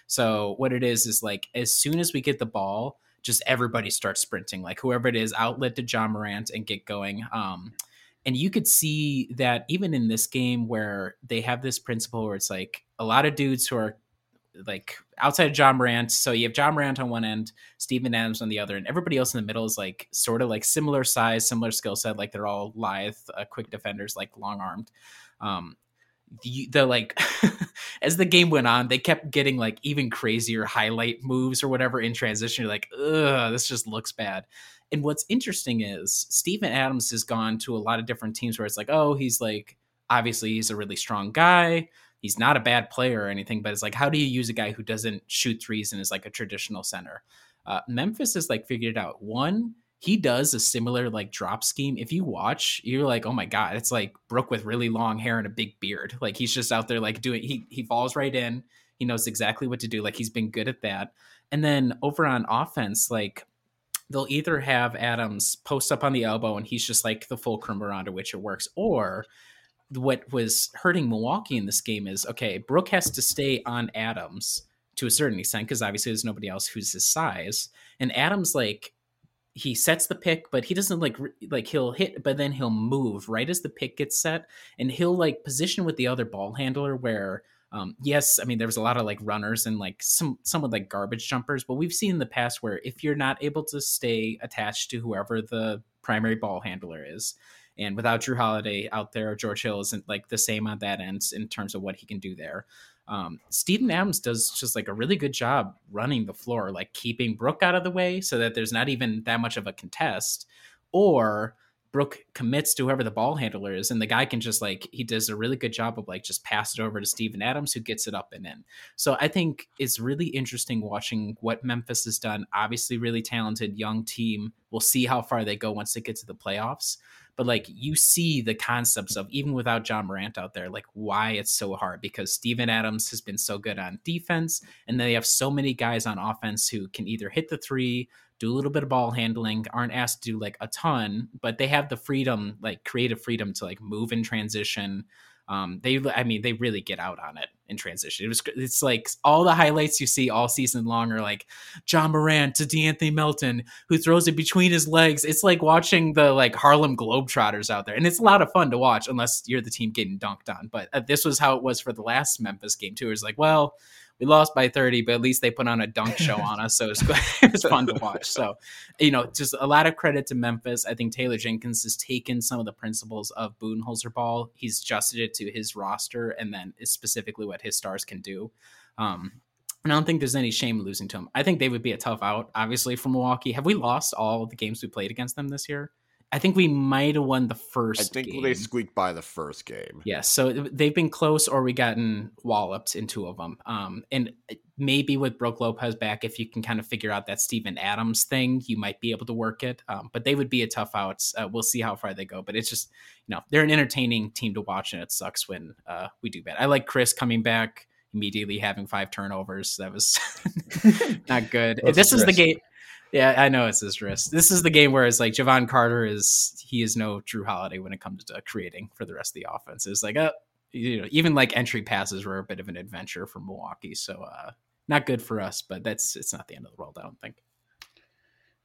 So what it is, is like, as soon as we get the ball, just everybody starts sprinting, like whoever it is, outlet to Ja Morant and get going. Um, and you could see that even in this game where they have this principle where it's like a lot of dudes who are like outside of Ja Morant. So you have Ja Morant on one end, Stephen Adams on the other, and everybody else in the middle is like sort of like similar size, similar skill set. Like they're all lithe, uh, quick defenders, like long armed. Um, The, the like as the game went on, they kept getting like even crazier highlight moves or whatever in transition. You're like, ugh, this just looks bad. And what's interesting is Stephen Adams has gone to a lot of different teams where it's like, oh, he's like, obviously he's a really strong guy. He's not a bad player or anything, but it's like, how do you use a guy who doesn't shoot threes and is like a traditional center? Uh, Memphis has like figured it out. One, he does a similar like drop scheme. If you watch, you're like, oh my God, it's like Brook with really long hair and a big beard. Like he's just out there like doing, he, he falls right in. He knows exactly what to do. Like he's been good at that. And then over on offense, like they'll either have Adams post up on the elbow and he's just like the fulcrum around which it works. Or what was hurting Milwaukee in this game is, okay, Brook has to stay on Adams to a certain extent, because obviously there's nobody else who's his size. And Adams like, he sets the pick, but he doesn't like, like he'll hit, but then he'll move right as the pick gets set, and he'll like position with the other ball handler where, um, yes, I mean, there was a lot of like runners and like some, some of like garbage jumpers, but we've seen in the past where if you're not able to stay attached to whoever the primary ball handler is, and without Jrue Holiday out there, George Hill isn't like the same on that end in terms of what he can do there. Um, Stephen Adams does just like a really good job running the floor, like keeping Brook out of the way so that there's not even that much of a contest, or Brook commits to whoever the ball handler is. And the guy can just like, he does a really good job of like, just pass it over to Stephen Adams, who gets it up and in. So I think it's really interesting watching what Memphis has done. Obviously really talented young team. We'll see how far they go once they get to the playoffs. But like you see the concepts of even without Ja Morant out there, like why it's so hard, because Stephen Adams has been so good on defense, and they have so many guys on offense who can either hit the three, do a little bit of ball handling, aren't asked to do like a ton, but they have the freedom, like creative freedom to like move in transition. Um, they, I mean, they really get out on it in transition. It was, it's like all the highlights you see all season long are like Ja Morant to DeAnthony Melton, who throws it between his legs. It's like watching the like Harlem Globetrotters out there, and it's a lot of fun to watch unless you're the team getting dunked on. But uh, this was how it was for the last Memphis game too. It was like, well, we lost by thirty, but at least they put on a dunk show on us, so it was, it was fun to watch. So, you know, just a lot of credit to Memphis. I think Taylor Jenkins has taken some of the principles of Budenholzer ball. He's adjusted it to his roster, and then is specifically what his stars can do. Um, And I don't think there's any shame losing to them. I think they would be a tough out, obviously, for Milwaukee. Have we lost all the games we played against them this year? I think we might have won the first game. I think game. They squeaked by the first game. Yes, yeah, so they've been close, or we gotten walloped in two of them. Um, and maybe with Brook Lopez back, if you can kind of figure out that Stephen Adams thing, you might be able to work it. Um, but they would be a tough out. Uh, we'll see how far they go. But it's just, you know, they're an entertaining team to watch, and it sucks when uh, we do bad. I like Khris coming back, immediately having five turnovers. That was not good. This is the game. Yeah, I know it's his wrist. This is the game where it's like Jevon Carter is, he is no Jrue Holiday when it comes to creating for the rest of the offense. It's like, uh, you know, even like entry passes were a bit of an adventure for Milwaukee. So uh, not good for us, but that's, it's not the end of the world, I don't think.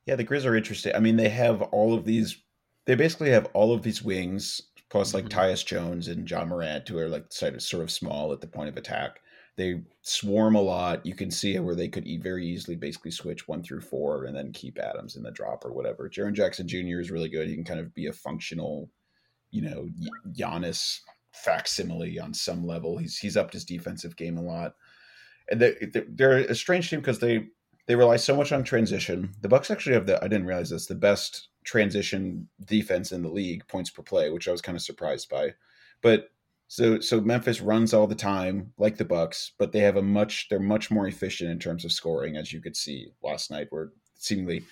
Yeah, the Grizz are interesting. I mean, they have all of these, they basically have all of these wings, plus like mm-hmm. Tyus Jones and Ja Morant, who are like sort of small at the point of attack. They swarm a lot. You can see where they could very easily basically switch one through four and then keep Adams in the drop or whatever. Jaren Jackson Junior is really good. He can kind of be a functional, you know, Giannis facsimile on some level. He's he's upped his defensive game a lot. And they, they're a strange team because they, they rely so much on transition. The Bucks actually have the, I didn't realize this, the best transition defense in the league, points per play, which I was kind of surprised by. But So so Memphis runs all the time like the Bucks, but they have a much they're much more efficient in terms of scoring, as you could see last night, where seemingly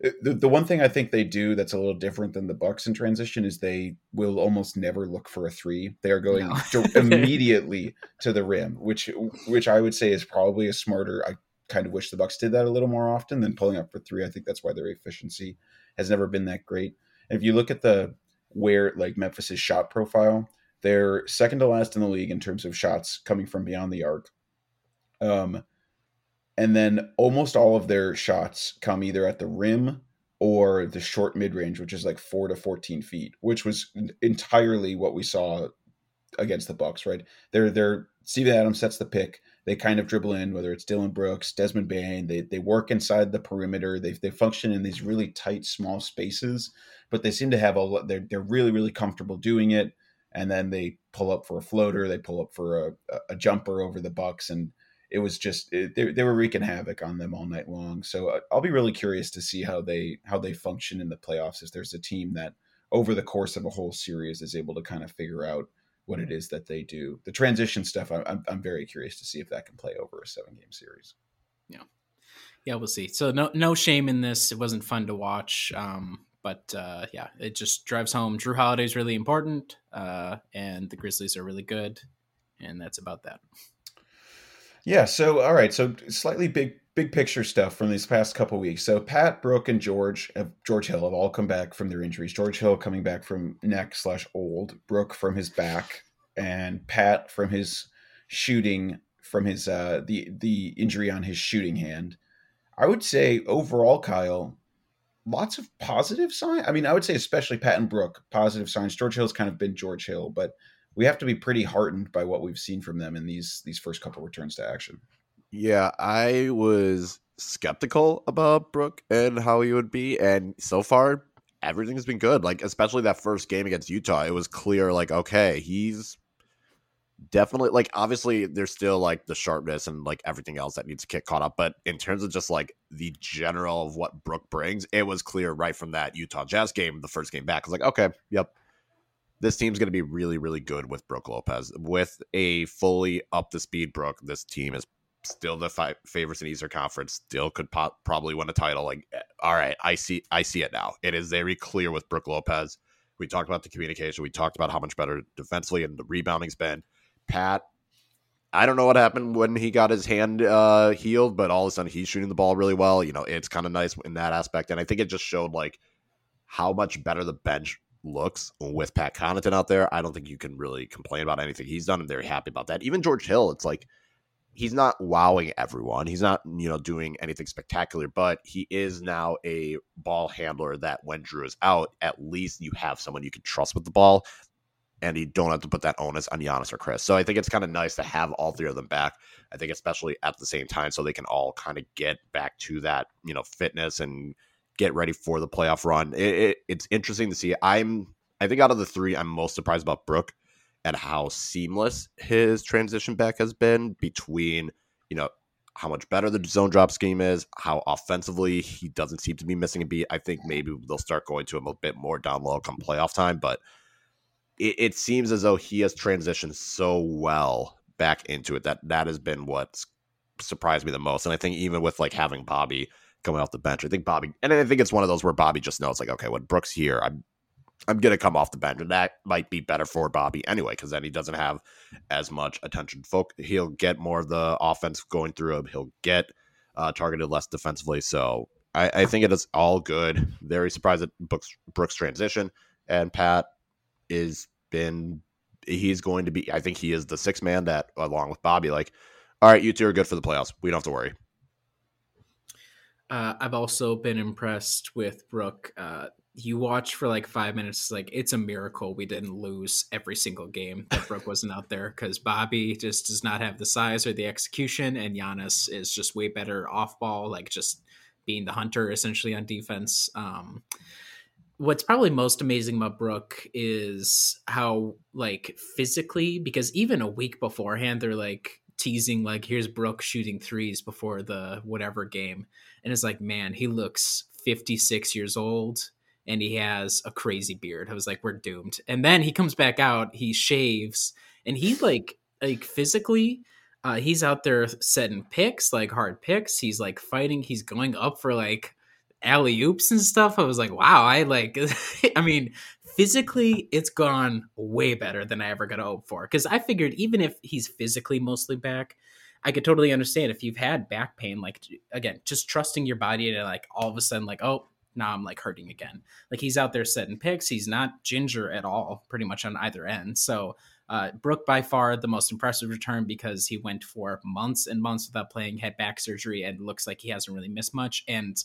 the, the one thing I think they do that's a little different than the Bucks in transition is they will almost never look for a three. They are going no. to, immediately to the rim, which which I would say is probably a smarter. I kind of wish the Bucks did that a little more often than pulling up for three. I think that's why their efficiency has never been that great. And if you look at the where like Memphis's shot profile, they're second to last in the league in terms of shots coming from beyond the arc. Um, and then almost all of their shots come either at the rim or the short mid-range, which is like four to fourteen feet, which was entirely what we saw against the Bucks, right? They're, they're, Steven Adams sets the pick. They kind of dribble in, whether it's Dillon Brooks, Desmond Bane. They they work inside the perimeter. They they function in these really tight, small spaces, but they seem to have a they're they're really, really comfortable doing it. And then they pull up for a floater. They pull up for a, a jumper over the Bucks, and it was just it, they they were wreaking havoc on them all night long. So I'll be really curious to see how they how they function in the playoffs. If there's a team that over the course of a whole series is able to kind of figure out what it is that they do, the transition stuff, I'm I'm very curious to see if that can play over a seven game series. Yeah, yeah, we'll see. So no no shame in this. It wasn't fun to watch. Um, But uh, yeah, it just drives home. Jrue Holiday is really important, uh, and the Grizzlies are really good, and that's about that. Yeah. So all right. So slightly big, big picture stuff from these past couple of weeks. So Pat, Brooke, and George, uh, George Hill have all come back from their injuries. George Hill coming back from neck slash old. Brooke from his back, and Pat from his shooting from his uh, the the injury on his shooting hand. I would say overall, Kyle, lots of positive signs. I mean, I would say especially Pat and Brooke, positive signs. George Hill's kind of been George Hill, but we have to be pretty heartened by what we've seen from them in these these first couple returns to action. Yeah, I was skeptical about Brooke and how he would be, and so far everything has been good. Like especially that first game against Utah, it was clear like okay, he's definitely like obviously there's still like the sharpness and like everything else that needs to get caught up, but in terms of just like the general of what Brooke brings, it was clear right from that Utah Jazz game, the first game back. I was like, okay, yep, this team's going to be really, really good with Brook Lopez. With a fully up to speed Brooke, this team is still the fi- favorites in Eastern Conference. Still could po- probably win a title. Like, all right, I see, I see it now. It is very clear with Brook Lopez. We talked about the communication. We talked about how much better defensively and the rebounding's been. Pat, I don't know what happened when he got his hand uh, healed, but all of a sudden he's shooting the ball really well. You know, it's kind of nice in that aspect. And I think it just showed like how much better the bench looks with Pat Connaughton out there. I don't think you can really complain about anything he's done. I'm very happy about that. Even George Hill, it's like he's not wowing everyone. He's not, you know, doing anything spectacular, but he is now a ball handler that when Jrue is out, at least you have someone you can trust with the ball. And you don't have to put that onus on Giannis or Khris. So I think it's kind of nice to have all three of them back. I think especially at the same time so they can all kind of get back to that, you know, fitness and get ready for the playoff run. It, it, it's interesting to see. I'm, I think out of the three, I'm most surprised about Brooke and how seamless his transition back has been between, you know, how much better the zone drop scheme is, how offensively he doesn't seem to be missing a beat. I think maybe they'll start going to him a bit more down low come playoff time, but it, it seems as though he has transitioned so well back into it that that has been what's surprised me the most. And I think even with like having Bobby coming off the bench, I think Bobby, and I think it's one of those where Bobby just knows like, okay, when Brook's here, I'm, I'm going to come off the bench, and that might be better for Bobby anyway, because then he doesn't have as much attention. Folk, he'll get more of the offense going through him. He'll get uh, targeted less defensively. So I, I think it is all good. Very surprised at Brooks, Brooks' transition. And Pat is been he's going to be, I think he is the sixth man that, along with Bobby, like, all right, you two are good for the playoffs. We don't have to worry. Uh, I've also been impressed with Brook. Uh, You watch for like five minutes, like it's a miracle we didn't lose every single game that Brook wasn't out there, because Bobby just does not have the size or the execution, and Giannis is just way better off ball, like just being the hunter essentially on defense. Um, what's probably most amazing about Brook is how like physically, because even a week beforehand, they're like teasing like, here's Brook shooting threes before the whatever game. And it's like, man, he looks fifty-six years old. And he has a crazy beard. I was like, we're doomed. And then he comes back out, he shaves, and he's like, like physically, uh, he's out there setting picks, like hard picks. He's like fighting. He's going up for like alley-oops and stuff. I was like, wow, I like, I mean, physically it's gone way better than I ever got to hope for. Cause I figured even if he's physically mostly back, I could totally understand if you've had back pain, like again, just trusting your body to like all of a sudden like, oh, now I'm like hurting again. Like he's out there setting picks. He's not ginger at all, pretty much on either end. So uh, Brook by far the most impressive return, because he went for months and months without playing, had back surgery, and looks like he hasn't really missed much. And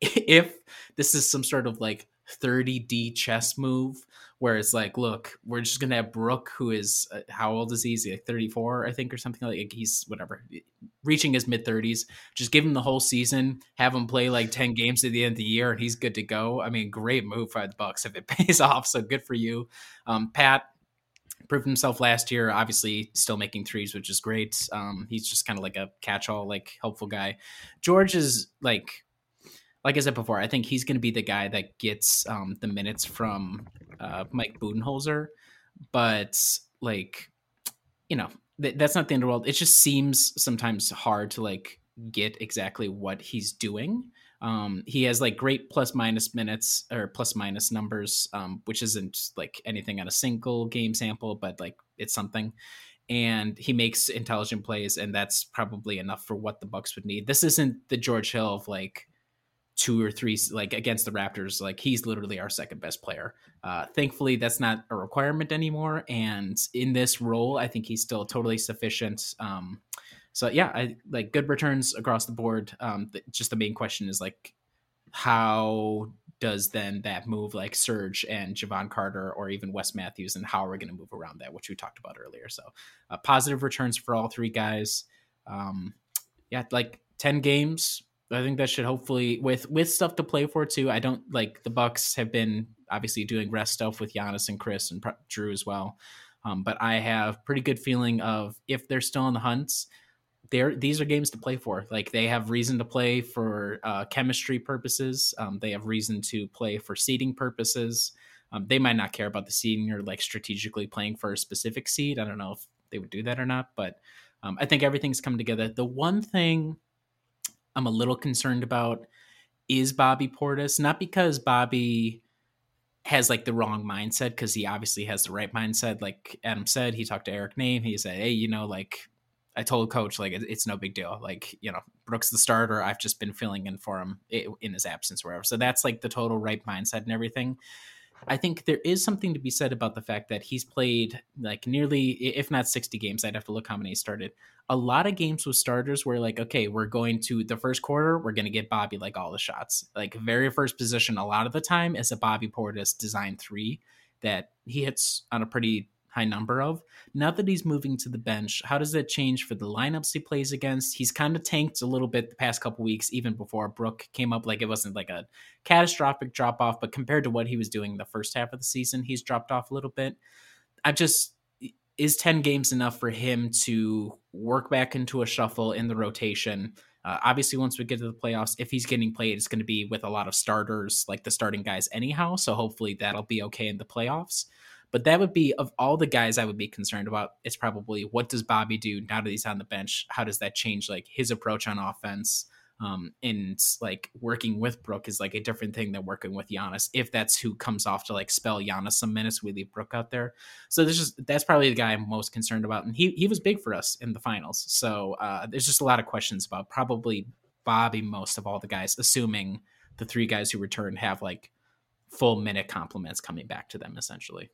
if this is some sort of like thirty D chess move where it's like, look, we're just going to have Brook, who is, uh, how old is he? Is he like thirty-four, I think, or something like, like he's whatever, reaching his mid thirties. Just give him the whole season, have him play like ten games at the end of the year, and he's good to go. I mean, great move by the Bucks if it pays off. So good for you. Um, Pat proved himself last year, obviously still making threes, which is great. Um, he's just kind of like a catch-all, like helpful guy. George is like, Like I said before, I think he's going to be the guy that gets um, the minutes from uh, Mike Budenholzer. But, like, you know, th- that's not the end of the world. It just seems sometimes hard to, like, get exactly what he's doing. Um, he has, like, great plus-minus minutes or plus-minus numbers, um, which isn't, like, anything on a single game sample, but, like, it's something. And he makes intelligent plays, and that's probably enough for what the Bucks would need. This isn't the George Hill of, like, two or three, like against the Raptors, like he's literally our second best player. Uh, thankfully, that's not a requirement anymore. And in this role, I think he's still totally sufficient. Um, so yeah, I like good returns across the board. Um, th- just the main question is like, how does then that move like Serge and Jevon Carter or even Wes Matthews, and how are we going to move around that, which we talked about earlier. So uh, positive returns for all three guys. Um, yeah, like ten games. I think that should hopefully with, with stuff to play for too. I don't like the Bucks have been obviously doing rest stuff with Giannis and Khris and Jrue as well. Um, but I have pretty good feeling of if they're still in the hunts there, these are games to play for. Like they have reason to play for uh, chemistry purposes. Um, they have reason to play for seeding purposes. Um, they might not care about the seeding or like strategically playing for a specific seed. I don't know if they would do that or not, but um, I think everything's come together. The one thing I'm a little concerned about is Bobby Portis, not because Bobby has like the wrong mindset, because he obviously has the right mindset. Like Adam said, he talked to Eric Name. He said, hey, you know, like I told coach, like it's no big deal. Like, you know, Brook's the starter. I've just been filling in for him in his absence or whatever. So that's like the total right mindset and everything. I think there is something to be said about the fact that he's played like nearly, if not sixty games, I'd have to look how many he started. A lot of games with starters where like, okay, we're going to the first quarter, we're going to get Bobby like all the shots, like very first position. A lot of the time is a Bobby Portis design three that he hits on a pretty high number of. Now that he's moving to the bench, how does that change for the lineups he plays against? He's kind of tanked a little bit the past couple weeks, even before Brook came up. Like it wasn't like a catastrophic drop off, but compared to what he was doing the first half of the season, he's dropped off a little bit. I just, is ten games enough for him to work back into a shuffle in the rotation? Uh, obviously, once we get to the playoffs, if he's getting played, it's going to be with a lot of starters, like the starting guys anyhow. So hopefully that'll be okay in the playoffs. But that would be, of all the guys I would be concerned about, it's probably what does Bobby do now that he's on the bench? How does that change like his approach on offense? Um, and like working with Brook is like a different thing than working with Giannis. If that's who comes off to like spell Giannis some minutes, we leave Brook out there. So this is, that's probably the guy I'm most concerned about. And he, he was big for us in the finals. So uh, there's just a lot of questions about probably Bobby, most of all the guys, assuming the three guys who return have like full minute compliments coming back to them essentially.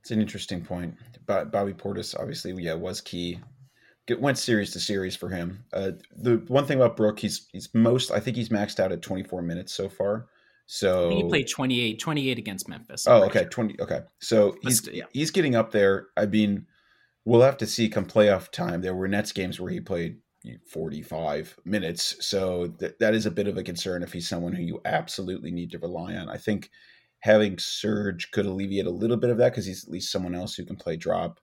It's an interesting point. Bobby Portis, obviously, yeah, was key. It went series to series for him. Uh, the one thing about Brook, he's he's most, I think he's maxed out at twenty-four minutes so far. So he played twenty-eight, twenty-eight against Memphis. I'm oh, okay, sure. twenty. Okay, so he's yeah. he's getting up there. I mean, we'll have to see come playoff time. There were Nets games where he played forty-five minutes, so th- that is a bit of a concern if he's someone who you absolutely need to rely on. I think having Serge could alleviate a little bit of that because he's at least someone else who can play drop.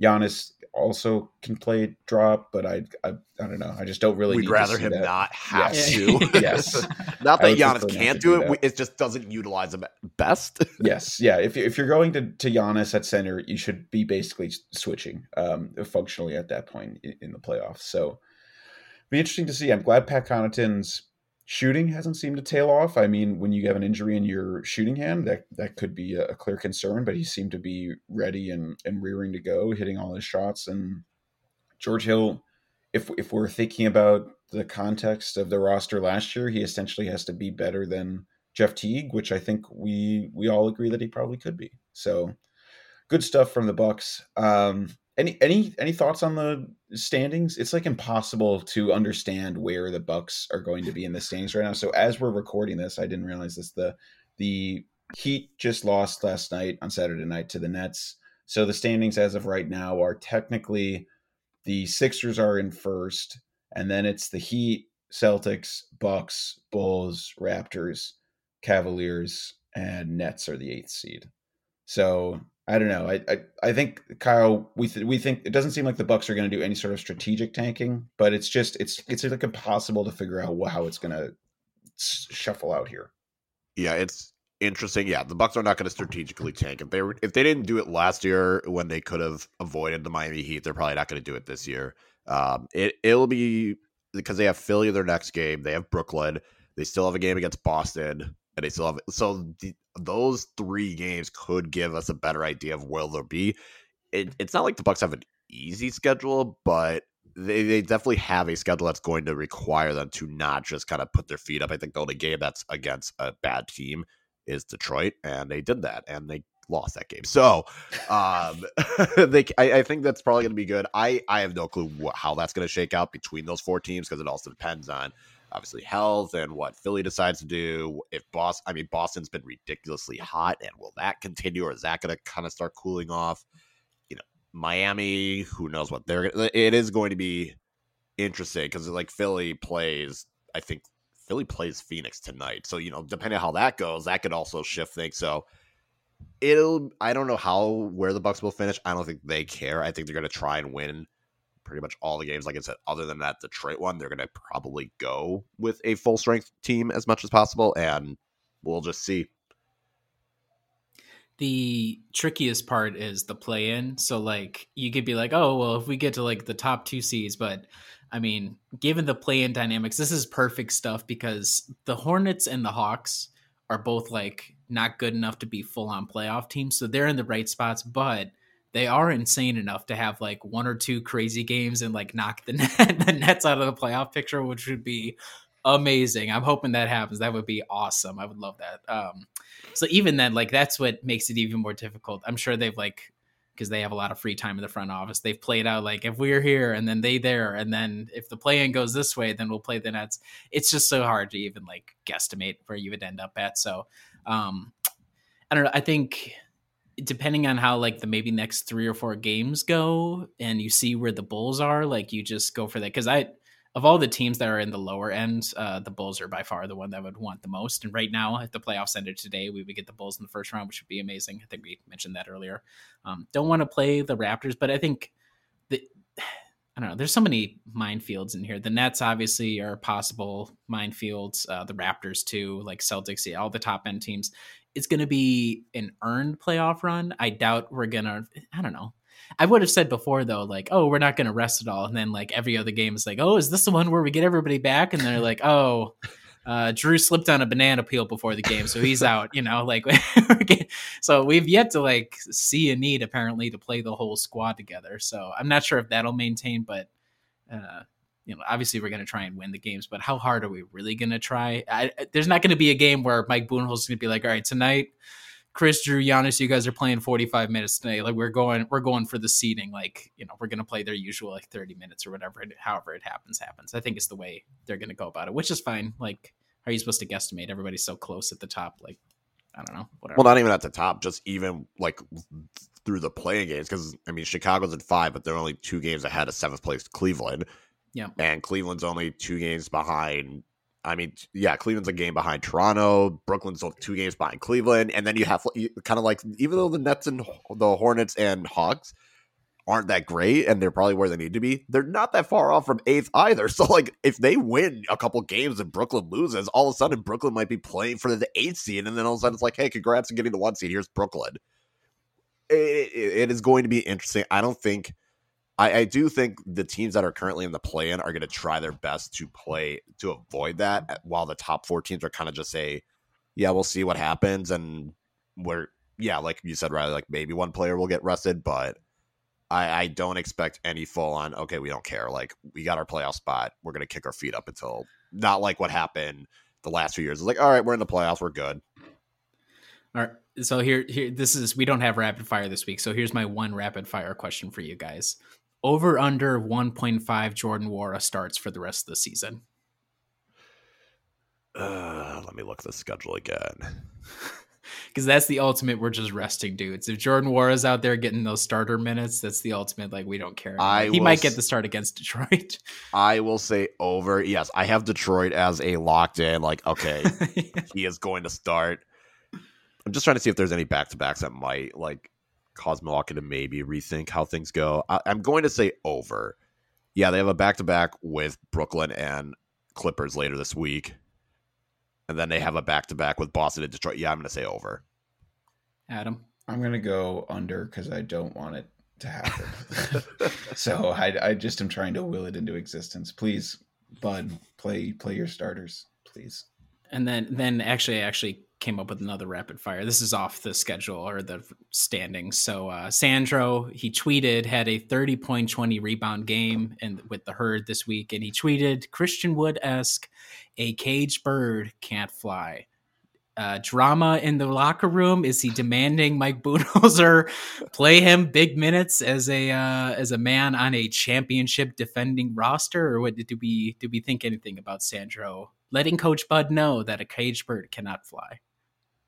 Giannis also can play drop, but I I, I don't know. I just don't really. We'd need rather to him that. Not have yes. to. Yes, not that Giannis can't do it. That. It just doesn't utilize him best. Yes, yeah. If if you're going to to Giannis at center, you should be basically switching um, functionally at that point in, in the playoffs. So, be interesting to see. I'm glad Pat Connaughton's shooting hasn't seemed to tail off. I mean, when you have an injury in your shooting hand, that that could be a clear concern, but he seemed to be ready and and rearing to go, hitting all his shots. And George Hill, if if we're thinking about the context of the roster last year, he essentially has to be better than Jeff Teague, which I think we we all agree that he probably could be. So good stuff from the Bucks. Um Any any any thoughts on the standings? It's like impossible to understand where the Bucks are going to be in the standings right now. So as we're recording this, I didn't realize this. The the Heat just lost last night on Saturday night to the Nets. So the standings as of right now are technically the Sixers are in first, and then it's the Heat, Celtics, Bucks, Bulls, Raptors, Cavaliers, and Nets are the eighth seed. So I don't know. I I, I think, Kyle, we th- we think it doesn't seem like the Bucks are going to do any sort of strategic tanking, but it's just it's it's like impossible to figure out how it's going to shuffle out here. Yeah, it's interesting. Yeah, the Bucks are not going to strategically tank. If they were, if they didn't do it last year when they could have avoided the Miami Heat, they're probably not going to do it this year. Um, it it'll be because they have Philly their next game. They have Brooklyn. They still have a game against Boston. And they still have it. So the, those three games could give us a better idea of where they'll be. It, it's not like the Bucks have an easy schedule, but they, they definitely have a schedule that's going to require them to not just kind of put their feet up. I think the only game that's against a bad team is Detroit, and they did that, and they lost that game. So um, they, I, I think that's probably going to be good. I, I have no clue what, how that's going to shake out between those four teams because it also depends on obviously health and what Philly decides to do. If Boston, I mean, Boston's been ridiculously hot, and will that continue, or is that going to kind of start cooling off? You know, Miami, who knows what they're going to, it is going to be interesting because like Philly plays, I think Philly plays Phoenix tonight. So, you know, depending on how that goes, that could also shift things. So it'll, I don't know how, where the Bucks will finish. I don't think they care. I think they're going to try and win pretty much all the games. Like I said, other than that Detroit one, they're going to probably go with a full strength team as much as possible, and we'll just see. The trickiest part is the play in. So like you could be like, oh, well, if we get to like the top two seeds, but I mean, given the play in dynamics, this is perfect stuff because the Hornets and the Hawks are both like not good enough to be full on playoff teams. So they're in the right spots, but they are insane enough to have like one or two crazy games and like knock the, net, the Nets out of the playoff picture, which would be amazing. I'm hoping that happens. That would be awesome. I would love that. Um, so even then, like that's what makes it even more difficult. I'm sure they've like, because they have a lot of free time in the front office. They've played out like if we're here and then they there and then if the play-in goes this way, then we'll play the Nets. It's just so hard to even like guesstimate where you would end up at. So um, I don't know. I think depending on how like the maybe next three or four games go and you see where the Bulls are, like you just go for that. Cause I, of all the teams that are in the lower end, uh, the Bulls are by far the one that I would want the most. And right now, if the playoffs ended today, we would get the Bulls in the first round, which would be amazing. I think we mentioned that earlier. Um, don't want to play the Raptors, but I think the I don't know. There's so many minefields in here. The Nets obviously are possible minefields. Uh, the Raptors too, like Celtics, yeah, all the top end teams. It's going to be an earned playoff run. I doubt we're going to, I don't know. I would have said before though, like, oh, we're not going to rest at all. And then like every other game is like, oh, is this the one where we get everybody back? And they're like, oh, uh, Jrue slipped on a banana peel before the game. So he's out, you know, like, so we've yet to like see a need apparently to play the whole squad together. So I'm not sure if that'll maintain, but, uh, you know, obviously we're going to try and win the games, but how hard are we really going to try? I, there's not going to be a game where Mike Budenholzer is going to be like, all right, tonight, Chris, Jrue, Giannis, you guys are playing forty-five minutes today. Like we're going, we're going for the seeding. Like, you know, we're going to play their usual like thirty minutes or whatever. And however it happens, happens. I think it's the way they're going to go about it, which is fine. Like, how are you supposed to guesstimate? Everybody's so close at the top. Like, I don't know. Whatever. Well, not even at the top, just even like through the playing games. Cause I mean, Chicago's at five, but they're only two games ahead of seventh place Cleveland. Yeah. And Cleveland's only two games behind. I mean, yeah, Cleveland's a game behind Toronto. Brooklyn's two games behind Cleveland. And then you have kind of like, even though the Nets and the Hornets and Hawks aren't that great and they're probably where they need to be, they're not that far off from eighth either. So, like, if they win a couple games and Brooklyn loses, all of a sudden Brooklyn might be playing for the eighth seed. And then all of a sudden it's like, hey, congrats on getting the one seed. Here's Brooklyn. It, it, it is going to be interesting. I don't think. I, I do think the teams that are currently in the play-in are going to try their best to play to avoid that, while the top four teams are kind of just say, yeah, we'll see what happens. And we're, yeah, like you said, Riley, like maybe one player will get rested, but I, I don't expect any full on, okay, we don't care. Like we got our playoff spot. We're going to kick our feet up until, not like what happened the last few years. It's like, all right, we're in the playoffs. We're good. All right. So here, here, this is, we don't have rapid fire this week. So here's my one rapid fire question for you guys. Over under one point five Jordan Wara starts for the rest of the season. Uh, let me look at the schedule again. Because that's the ultimate. We're just resting dudes. If Jordan Wara's out there getting those starter minutes, that's the ultimate. Like, we don't care. I he might get the start against Detroit. I will say over. Yes, I have Detroit as a locked in. Like, okay, yeah. He is going to start. I'm just trying to see if there's any back-to-backs that might, like, cause Milwaukee to maybe rethink how things go. I, I'm going to say over. Yeah, they have a back-to-back with Brooklyn and Clippers later this week. And then they have a back-to-back with Boston and Detroit. Yeah, I'm going to say over. Adam? I'm going to go under because I don't want it to happen. So I, I just am trying to will it into existence. Please, Bud, play play your starters, please. And then then actually, actually, came up with another rapid fire. This is off the schedule or the standings. So uh, Sandro, he tweeted, had a thirty point twenty rebound game and with the Herd this week. And he tweeted Christian Wood-esque, a caged bird can't fly. Uh, drama in the locker room. Is he demanding Mike Budenholzer play him big minutes as a uh, as a man on a championship defending roster? Or what do we do we think anything about Sandro letting Coach Bud know that a caged bird cannot fly?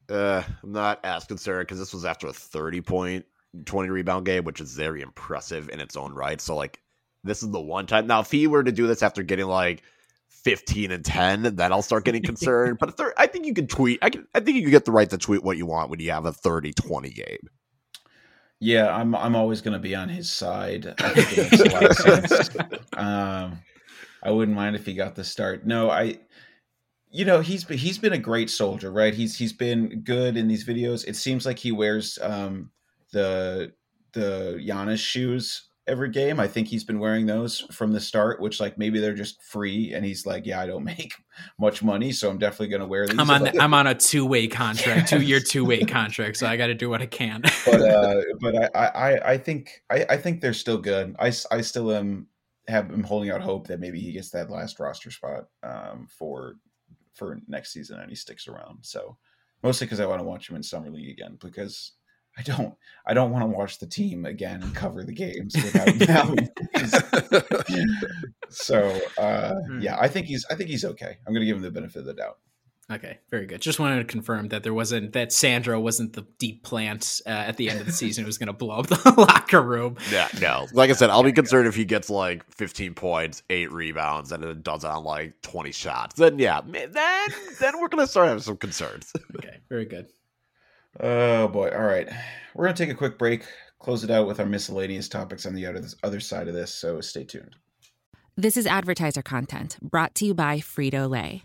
Uh, I'm not as concerned because this was after a thirty point twenty rebound game, which is very impressive in its own right. So, like, this is the one time. Now, if he were to do this after getting like fifteen and ten, then I'll start getting concerned. But a thir- I think you can tweet. I can. I think you can get the right to tweet what you want when you have a thirty twenty game. Yeah, I'm. I'm always going to be on his side. I think it makes a lot of sense. Um, I wouldn't mind if he got the start. No, I. You know, he's been, he's been a great soldier, right? He's he's been good in these videos. It seems like he wears um, the the Giannis shoes every game. I think he's been wearing those from the start, which like maybe they're just free. And he's like, yeah, I don't make much money, so I'm definitely going to wear these. I'm on like, I'm on a two way contract, yes. two year two way contract, so I got to do what I can. but uh, but I, I I think I I think they're still good. I I still am have am holding out hope that maybe he gets that last roster spot um, for. for next season and he sticks around. So mostly because I want to watch him in summer league again, because I don't, I don't want to watch the team again and cover the games. Without so uh, yeah, I think he's, I think he's okay. I'm going to give him the benefit of the doubt. Okay, very good. Just wanted to confirm that there wasn't, that Sandro wasn't the deep plant uh, at the end of the season who was going to blow up the locker room. Yeah, no. Like I said, I'll be concerned if he gets like fifteen points, eight rebounds, and it does on like twenty shots. Then yeah, then then we're going to start having some concerns. Okay, very good. Oh boy! All right, we're going to take a quick break. Close it out with our miscellaneous topics on the other other side of this. So stay tuned. This is advertiser content brought to you by Frito-Lay.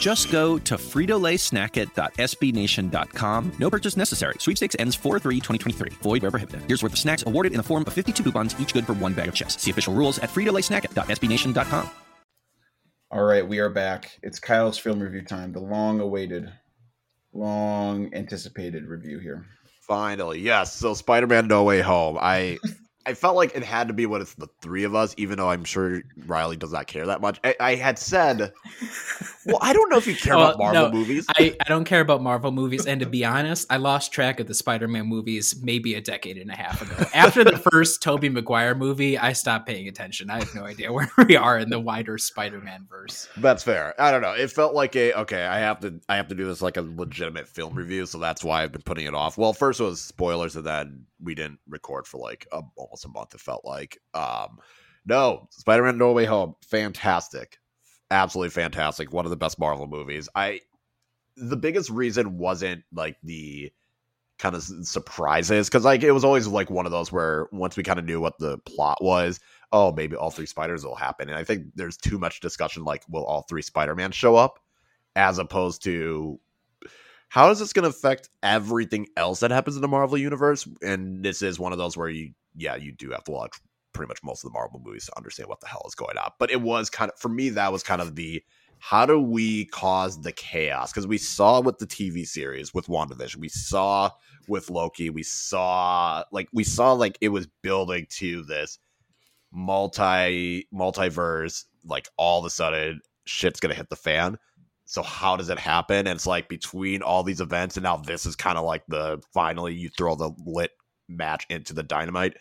Just go to Frito Lay Snack It dot S B Nation dot com. No purchase necessary. Sweepstakes ends four three twenty twenty-three. Void where prohibited. Here's worth of snacks awarded in the form of fifty-two coupons, each good for one bag of chips. See official rules at Frito Lay Snack It dot S B Nation dot com. All right, we are back. It's Kyle's film review time. The long-awaited, long-anticipated review here. Finally, yes. So Spider-Man No Way Home. I... I felt like it had to be when it's the three of us, even though I'm sure Riley does not care that much. I, I had said, well, I don't know if you care well, about Marvel no, movies. I, I don't care about Marvel movies. And to be honest, I lost track of the Spider-Man movies maybe a decade and a half ago. After the first Tobey Maguire movie, I stopped paying attention. I have no idea where we are in the wider Spider-Man verse. That's fair. I don't know. It felt like a, okay, I have to I have to do this like a legitimate film review. So that's why I've been putting it off. Well, first was spoilers and then we didn't record for like a almost a month, it felt like. Um, no, Spider-Man No Way Home, fantastic. Absolutely fantastic. One of the best Marvel movies. I the biggest reason wasn't like the kind of surprises, because like it was always like one of those where once we kind of knew what the plot was, oh, maybe all three spiders will happen. And I think there's too much discussion like, will all three Spider-Man show up? As opposed to, how is this going to affect everything else that happens in the Marvel Universe? And this is one of those where you, yeah, you do have to watch pretty much most of the Marvel movies to understand what the hell is going on. But it was kind of, for me, that was kind of the, how do we cause the chaos? Because we saw with the T V series, with WandaVision, we saw with Loki, we saw, like, we saw, like, it was building to this multi, multiverse, like, all of a sudden, shit's going to hit the fan. So how does it happen? And it's like between all these events, and now this is kind of like the finally you throw the lit match into the dynamite.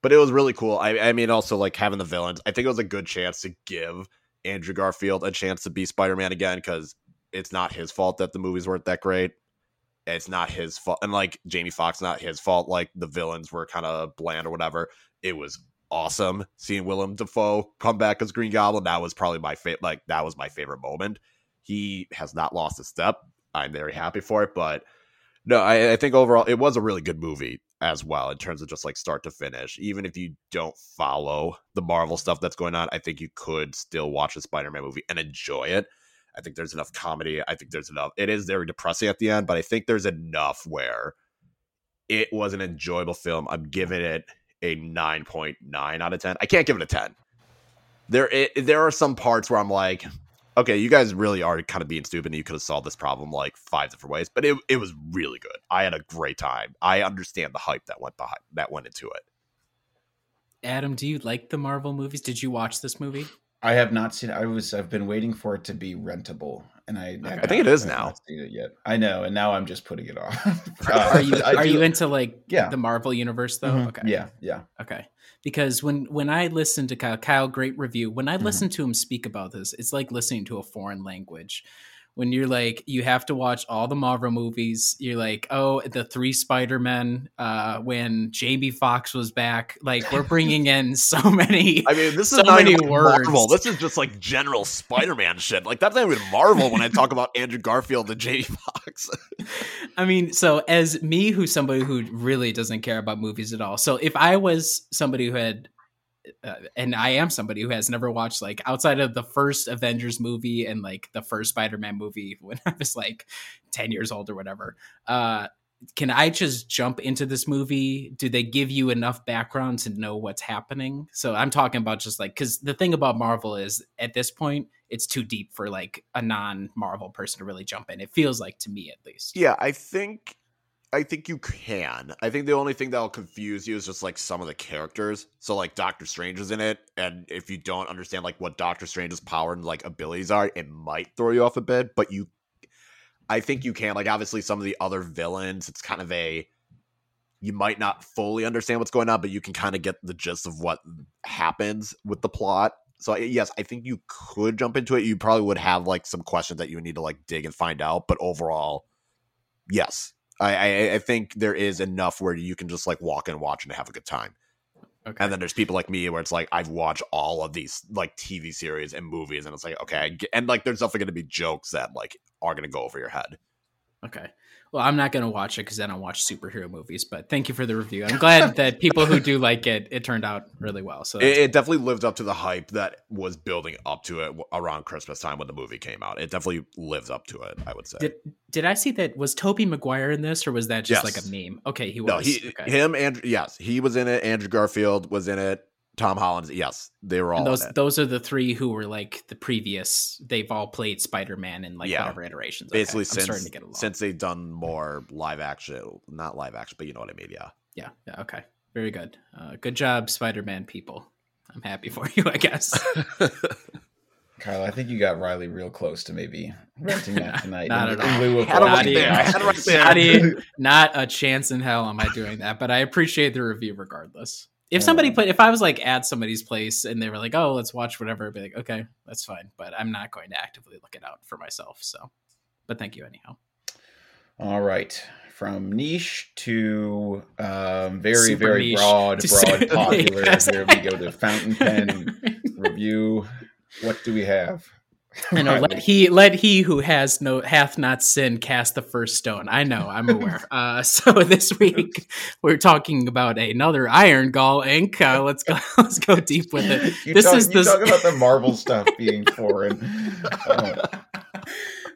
But it was really cool. I, I mean, also like having the villains, I think it was a good chance to give Andrew Garfield a chance to be Spider-Man again, because it's not his fault that the movies weren't that great. It's not his fault. And like Jamie Foxx, not his fault. Like the villains were kind of bland or whatever. It was awesome seeing Willem Dafoe come back as Green Goblin. That was probably my favorite. Like that was my favorite moment. He has not lost a step. I'm very happy for it. But no, I, I think overall it was a really good movie as well in terms of just like start to finish. Even if you don't follow the Marvel stuff that's going on, I think you could still watch a Spider-Man movie and enjoy it. I think there's enough comedy. I think there's enough. It is very depressing at the end, but I think there's enough where it was an enjoyable film. I'm giving it a nine point nine out of ten. I can't give it a ten. There, it, there are some parts where I'm like, okay, you guys really are kind of being stupid. You could have solved this problem like five different ways, but it it was really good. I had a great time. I understand the hype that went behind that went into it. Adam, do you like the Marvel movies? Did you watch this movie? I have not seen it. I was I've been waiting for it to be rentable, and I okay. I think it is I now. I haven't seen it yet. I know, and now I'm just putting it off. uh, are you are you into like yeah. the Marvel universe though? Mm-hmm. Okay. Yeah, yeah. Okay. Because when, when I listen to Kyle, Kyle, great review. When I listen mm-hmm. to him speak about this, it's like listening to a foreign language when you're like, you have to watch all the Marvel movies. You're like, oh, the three Spider-Men, uh, when Jamie Foxx was back. Like, we're bringing in so many. I mean, this is so not many even words. Marvel. This is just like general Spider-Man shit. Like, that's not even Marvel when I talk about Andrew Garfield and Jamie Foxx. I mean, so as me, who's somebody who really doesn't care about movies at all. So if I was somebody who had, Uh, and I am somebody who has never watched, like, outside of the first Avengers movie and like the first Spider-Man movie when I was like ten years old or whatever. Uh, can I just jump into this movie? Do they give you enough background to know what's happening? So I'm talking about just like, because the thing about Marvel is at this point, it's too deep for like a non-Marvel person to really jump in. It feels like, to me at least. Yeah, I think... I think you can. I think the only thing that'll confuse you is just like some of the characters. So like Doctor Strange is in it, and if you don't understand like what Doctor Strange's power and like abilities are, it might throw you off a bit, but you I think you can. Like, obviously some of the other villains, it's kind of a, you might not fully understand what's going on, but you can kind of get the gist of what happens with the plot. So yes, I think you could jump into it. You probably would have like some questions that you would need to like dig and find out, but overall, yes. I, I, I think there is enough where you can just like walk and watch and have a good time. Okay. And then there's people like me where it's like, I've watched all of these like T V series and movies, and it's like, okay. And like, there's definitely going to be jokes that like are going to go over your head. Okay. Well, I'm not going to watch it because I don't watch superhero movies, but thank you for the review. I'm glad that people who do like it, it turned out really well. So it, it definitely lived up to the hype that was building up to it around Christmas time when the movie came out. It definitely lives up to it, I would say. Did, did I see that? Was Tobey Maguire in this, or was that just yes. like a meme? Okay, he was. No, he, okay. Him, and yes, he was in it. Andrew Garfield was in it. Tom Holland, yes, they were all and those. In it. Those are the three who were like the previous. They've all played Spider-Man in like yeah. whatever iterations. Okay. Basically, I'm since, starting to get along. Since they've done more live action, not live action, but you know what I mean. Yeah, yeah, yeah. Okay, very good. Uh, good job, Spider-Man people. I'm happy for you, I guess. Kyle, I think you got Riley real close to maybe renting that tonight. Not at all. Not a chance in hell am I doing that. But I appreciate the review regardless. If somebody put, if I was like at somebody's place and they were like, oh, let's watch whatever, I'd be like, okay, that's fine. But I'm not going to actively look it out for myself. So, but thank you anyhow. All right. From niche to um, very, Super very niche. broad, broad, popular. Here we go to fountain pen review. What do we have? I know. Let he let he who has no hath not sinned cast the first stone. I know, I'm aware. Uh, so this week we're talking about another Iron Gall Incorporated. Uh, let's go. Let's go deep with it. You this talk, is you this... talk about the Marvel stuff being foreign. Oh.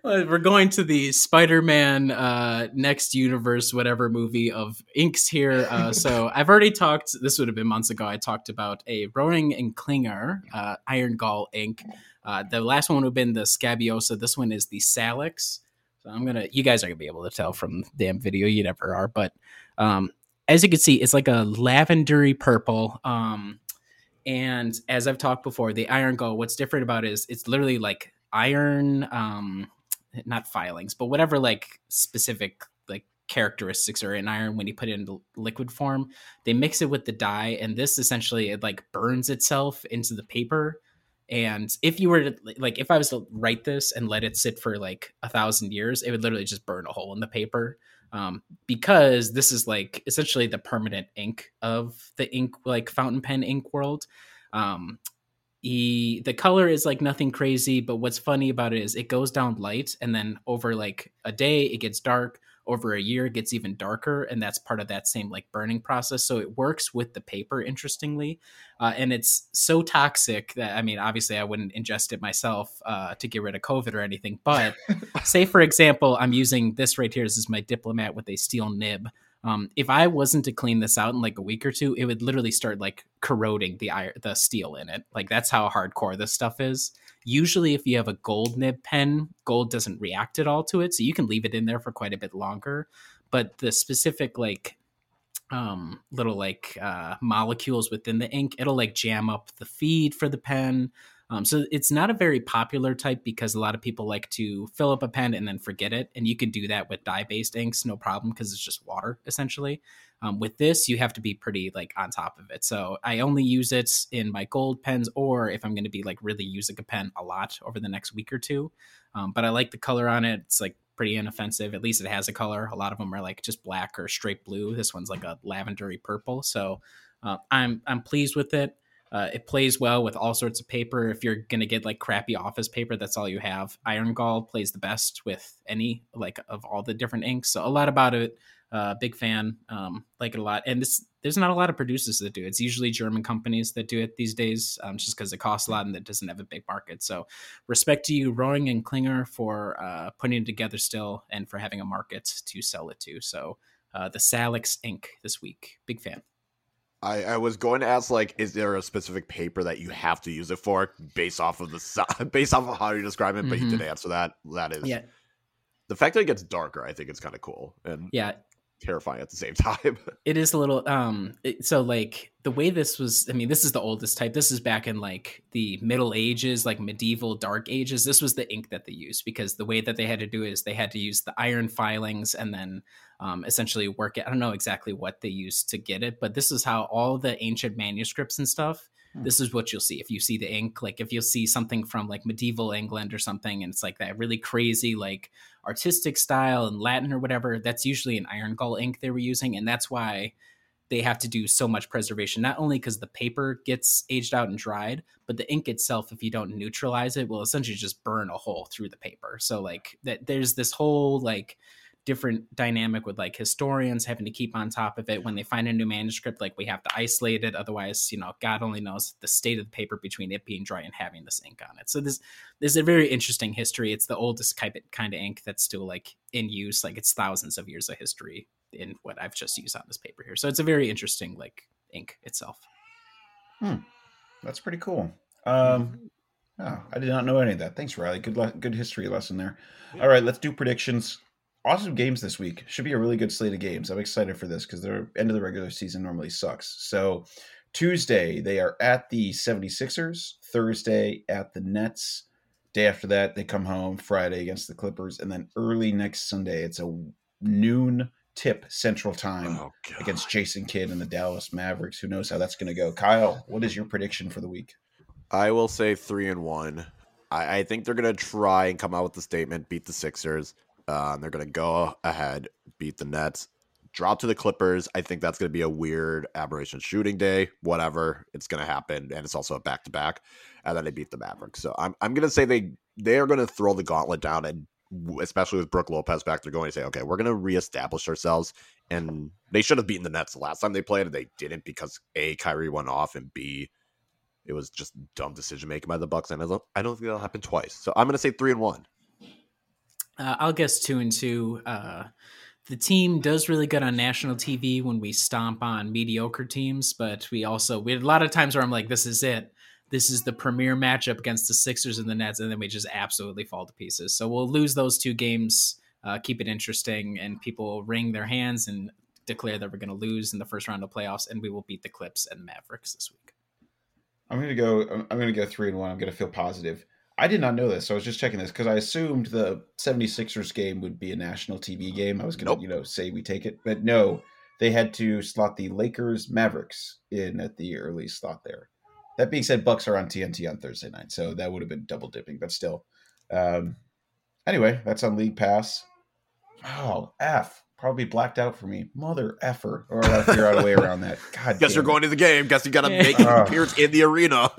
We're going to the Spider-Man uh, Next Universe, whatever movie of Inks here. Uh, so I've already talked. This would have been months ago. I talked about a Roaring and Klinger uh, Iron Gall Incorporated. Uh, the last one would have been the Scabiosa. This one is the Salix. So I'm going to, you guys are going to be able to tell from the damn video. You never are. But um, as you can see, it's like a lavendery purple. Um, and as I've talked before, the Iron Gall, what's different about it is it's literally like iron, um, not filings, but whatever like specific like characteristics are in iron. When you put it in liquid form, they mix it with the dye. And this essentially, it like burns itself into the paper. And if you were to, like, if I was to write this and let it sit for like a thousand years, it would literally just burn a hole in the paper, um, because this is like essentially the permanent ink of the ink, like fountain pen ink world. Um, he, the color is like nothing crazy, but what's funny about it is it goes down light, and then over like a day, it gets dark. Over a year, it gets even darker, and that's part of that same like burning process. So it works with the paper, interestingly, uh, and it's so toxic that, I mean, obviously I wouldn't ingest it myself uh, to get rid of COVID or anything. But say, for example, I'm using this right here. This is my Diplomat with a steel nib. Um, if I wasn't to clean this out in like a week or two, it would literally start like corroding the iron, the steel in it. Like, that's how hardcore this stuff is. Usually if you have a gold nib pen, gold doesn't react at all to it. So you can leave it in there for quite a bit longer. But the specific like um, little like uh, molecules within the ink, it'll like jam up the feed for the pen. Um, so it's not a very popular type because a lot of people like to fill up a pen and then forget it. And you can do that with dye-based inks, no problem, because it's just water, essentially. Um, with this, you have to be pretty like on top of it. So I only use it in my gold pens, or if I'm going to be like really using a pen a lot over the next week or two. Um, but I like the color on it. It's like pretty inoffensive. At least it has a color. A lot of them are like just black or straight blue. This one's like a lavendery purple. So uh, I'm I'm pleased with it. Uh, it plays well with all sorts of paper. If you're going to get like crappy office paper, that's all you have. Iron Gall plays the best with any like of all the different inks. So a lot about it. Uh, big fan. Um, like it a lot. And this, there's not a lot of producers that do it. It's usually German companies that do it these days, um, just because it costs a lot and it doesn't have a big market. So respect to you, Rohring and Klinger, for uh, putting it together still and for having a market to sell it to. So uh, the Salix ink this week. Big fan. I, I was going to ask, like, is there a specific paper that you have to use it for based off of the based off of how you describe it? Mm-hmm. But you did answer that. That is yeah. The fact that it gets darker, I think it's kind of cool and yeah, terrifying at the same time. It is a little um. It, so like the way this was, I mean, this is the oldest type. This is back in like the Middle Ages, like medieval Dark Ages. This was the ink that they used because the way that they had to do it is they had to use the iron filings and then. Um, essentially work it. I don't know exactly what they used to get it, but this is how all the ancient manuscripts and stuff, hmm. this is what you'll see. If you see the ink, like if you'll see something from like medieval England or something, and it's like that really crazy, like artistic style in Latin or whatever, that's usually an iron gall ink they were using. And that's why they have to do so much preservation, not only because the paper gets aged out and dried, but the ink itself, if you don't neutralize it, will essentially just burn a hole through the paper. So like that there's this whole like, different dynamic with like historians having to keep on top of it when they find a new manuscript, like we have to isolate it. Otherwise, you know, God only knows the state of the paper between it being dry and having this ink on it. So this, this is a very interesting history. It's the oldest kind of ink that's still like in use. Like it's thousands of years of history in what I've just used on this paper here. So it's a very interesting like ink itself. Hmm. That's pretty cool. Um, oh, I did not know any of that. Thanks, Riley. Good, le- good history lesson there. All right, let's do predictions. Awesome games this week. Should be a really good slate of games. I'm excited for this because the end of the regular season normally sucks. So Tuesday, they are at the seventy-sixers. Thursday, at the Nets. Day after that, they come home. Friday against the Clippers. And then early next Sunday, it's a noon tip Central Time oh, against Jason Kidd and the Dallas Mavericks. Who knows how that's going to go? Kyle, what is your prediction for the week? I will say three and one. I, I think they're going to try and come out with the statement, beat the Sixers. Uh, they're going to go ahead, beat the Nets, drop to the Clippers. I think that's going to be a weird aberration shooting day, whatever. It's going to happen, and it's also a back-to-back, and then they beat the Mavericks. So I'm I'm going to say they, they are going to throw the gauntlet down, and especially with Brook Lopez back, they're going to say, okay, we're going to reestablish ourselves, and they should have beaten the Nets the last time they played, and they didn't because, A, Kyrie went off, and B, it was just dumb decision-making by the Bucks, and I don't, I don't think that'll happen twice. So I'm going to say three and one. Uh, I'll guess two and two. Uh, the team does really good on national T V when we stomp on mediocre teams, but we also, we had a lot of times where I'm like, this is it. This is the premier matchup against the Sixers and the Nets, and then we just absolutely fall to pieces. So we'll lose those two games, uh, keep it interesting, and people will wring their hands and declare that we're going to lose in the first round of playoffs, and we will beat the Clips and Mavericks this week. I'm going to go, I'm going to go three and one. I'm going to feel positive. I did not know this, so I was just checking this because I assumed the seventy-sixers game would be a national T V game. I was going to, nope. you know, say we take it. But no, they had to slot the Lakers Mavericks in at the early slot there. That being said, Bucks are on T N T on Thursday night, so that would have been double dipping, but still. Um, anyway, that's on League Pass. Oh, F. Probably blacked out for me. Mother effer. Or I'll figure out a way around that. God Guess damn you're it. going to the game. Guess you got to yeah. make an oh. appearance in the arena.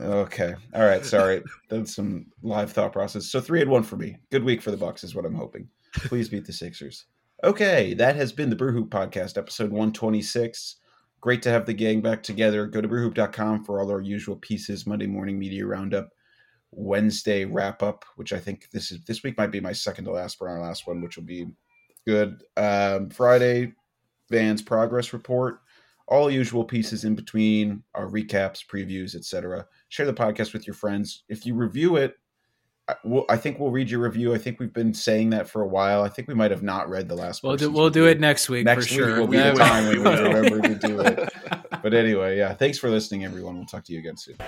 Okay. All right. Sorry. That's some live thought process. So three and one for me. Good week for the Bucks is what I'm hoping. Please beat the Sixers. Okay. That has been the Brew Hoop Podcast, episode one twenty-six. Great to have the gang back together. Go to brew hoop dot com for all our usual pieces. Monday morning media roundup. Wednesday wrap up, which I think this is this week might be my second to last, but our last one, which will be good. Um, Friday, Van's progress report, all usual pieces in between, our recaps, previews, et cetera. Share the podcast with your friends. If you review it, I, we'll, I think we'll read your review. I think we've been saying that for a while. I think we might have not read the last one. We'll, do, we'll do it next week next for week sure. Will be the time when we remember to do it. But anyway, yeah. Thanks for listening, everyone. We'll talk to you again soon.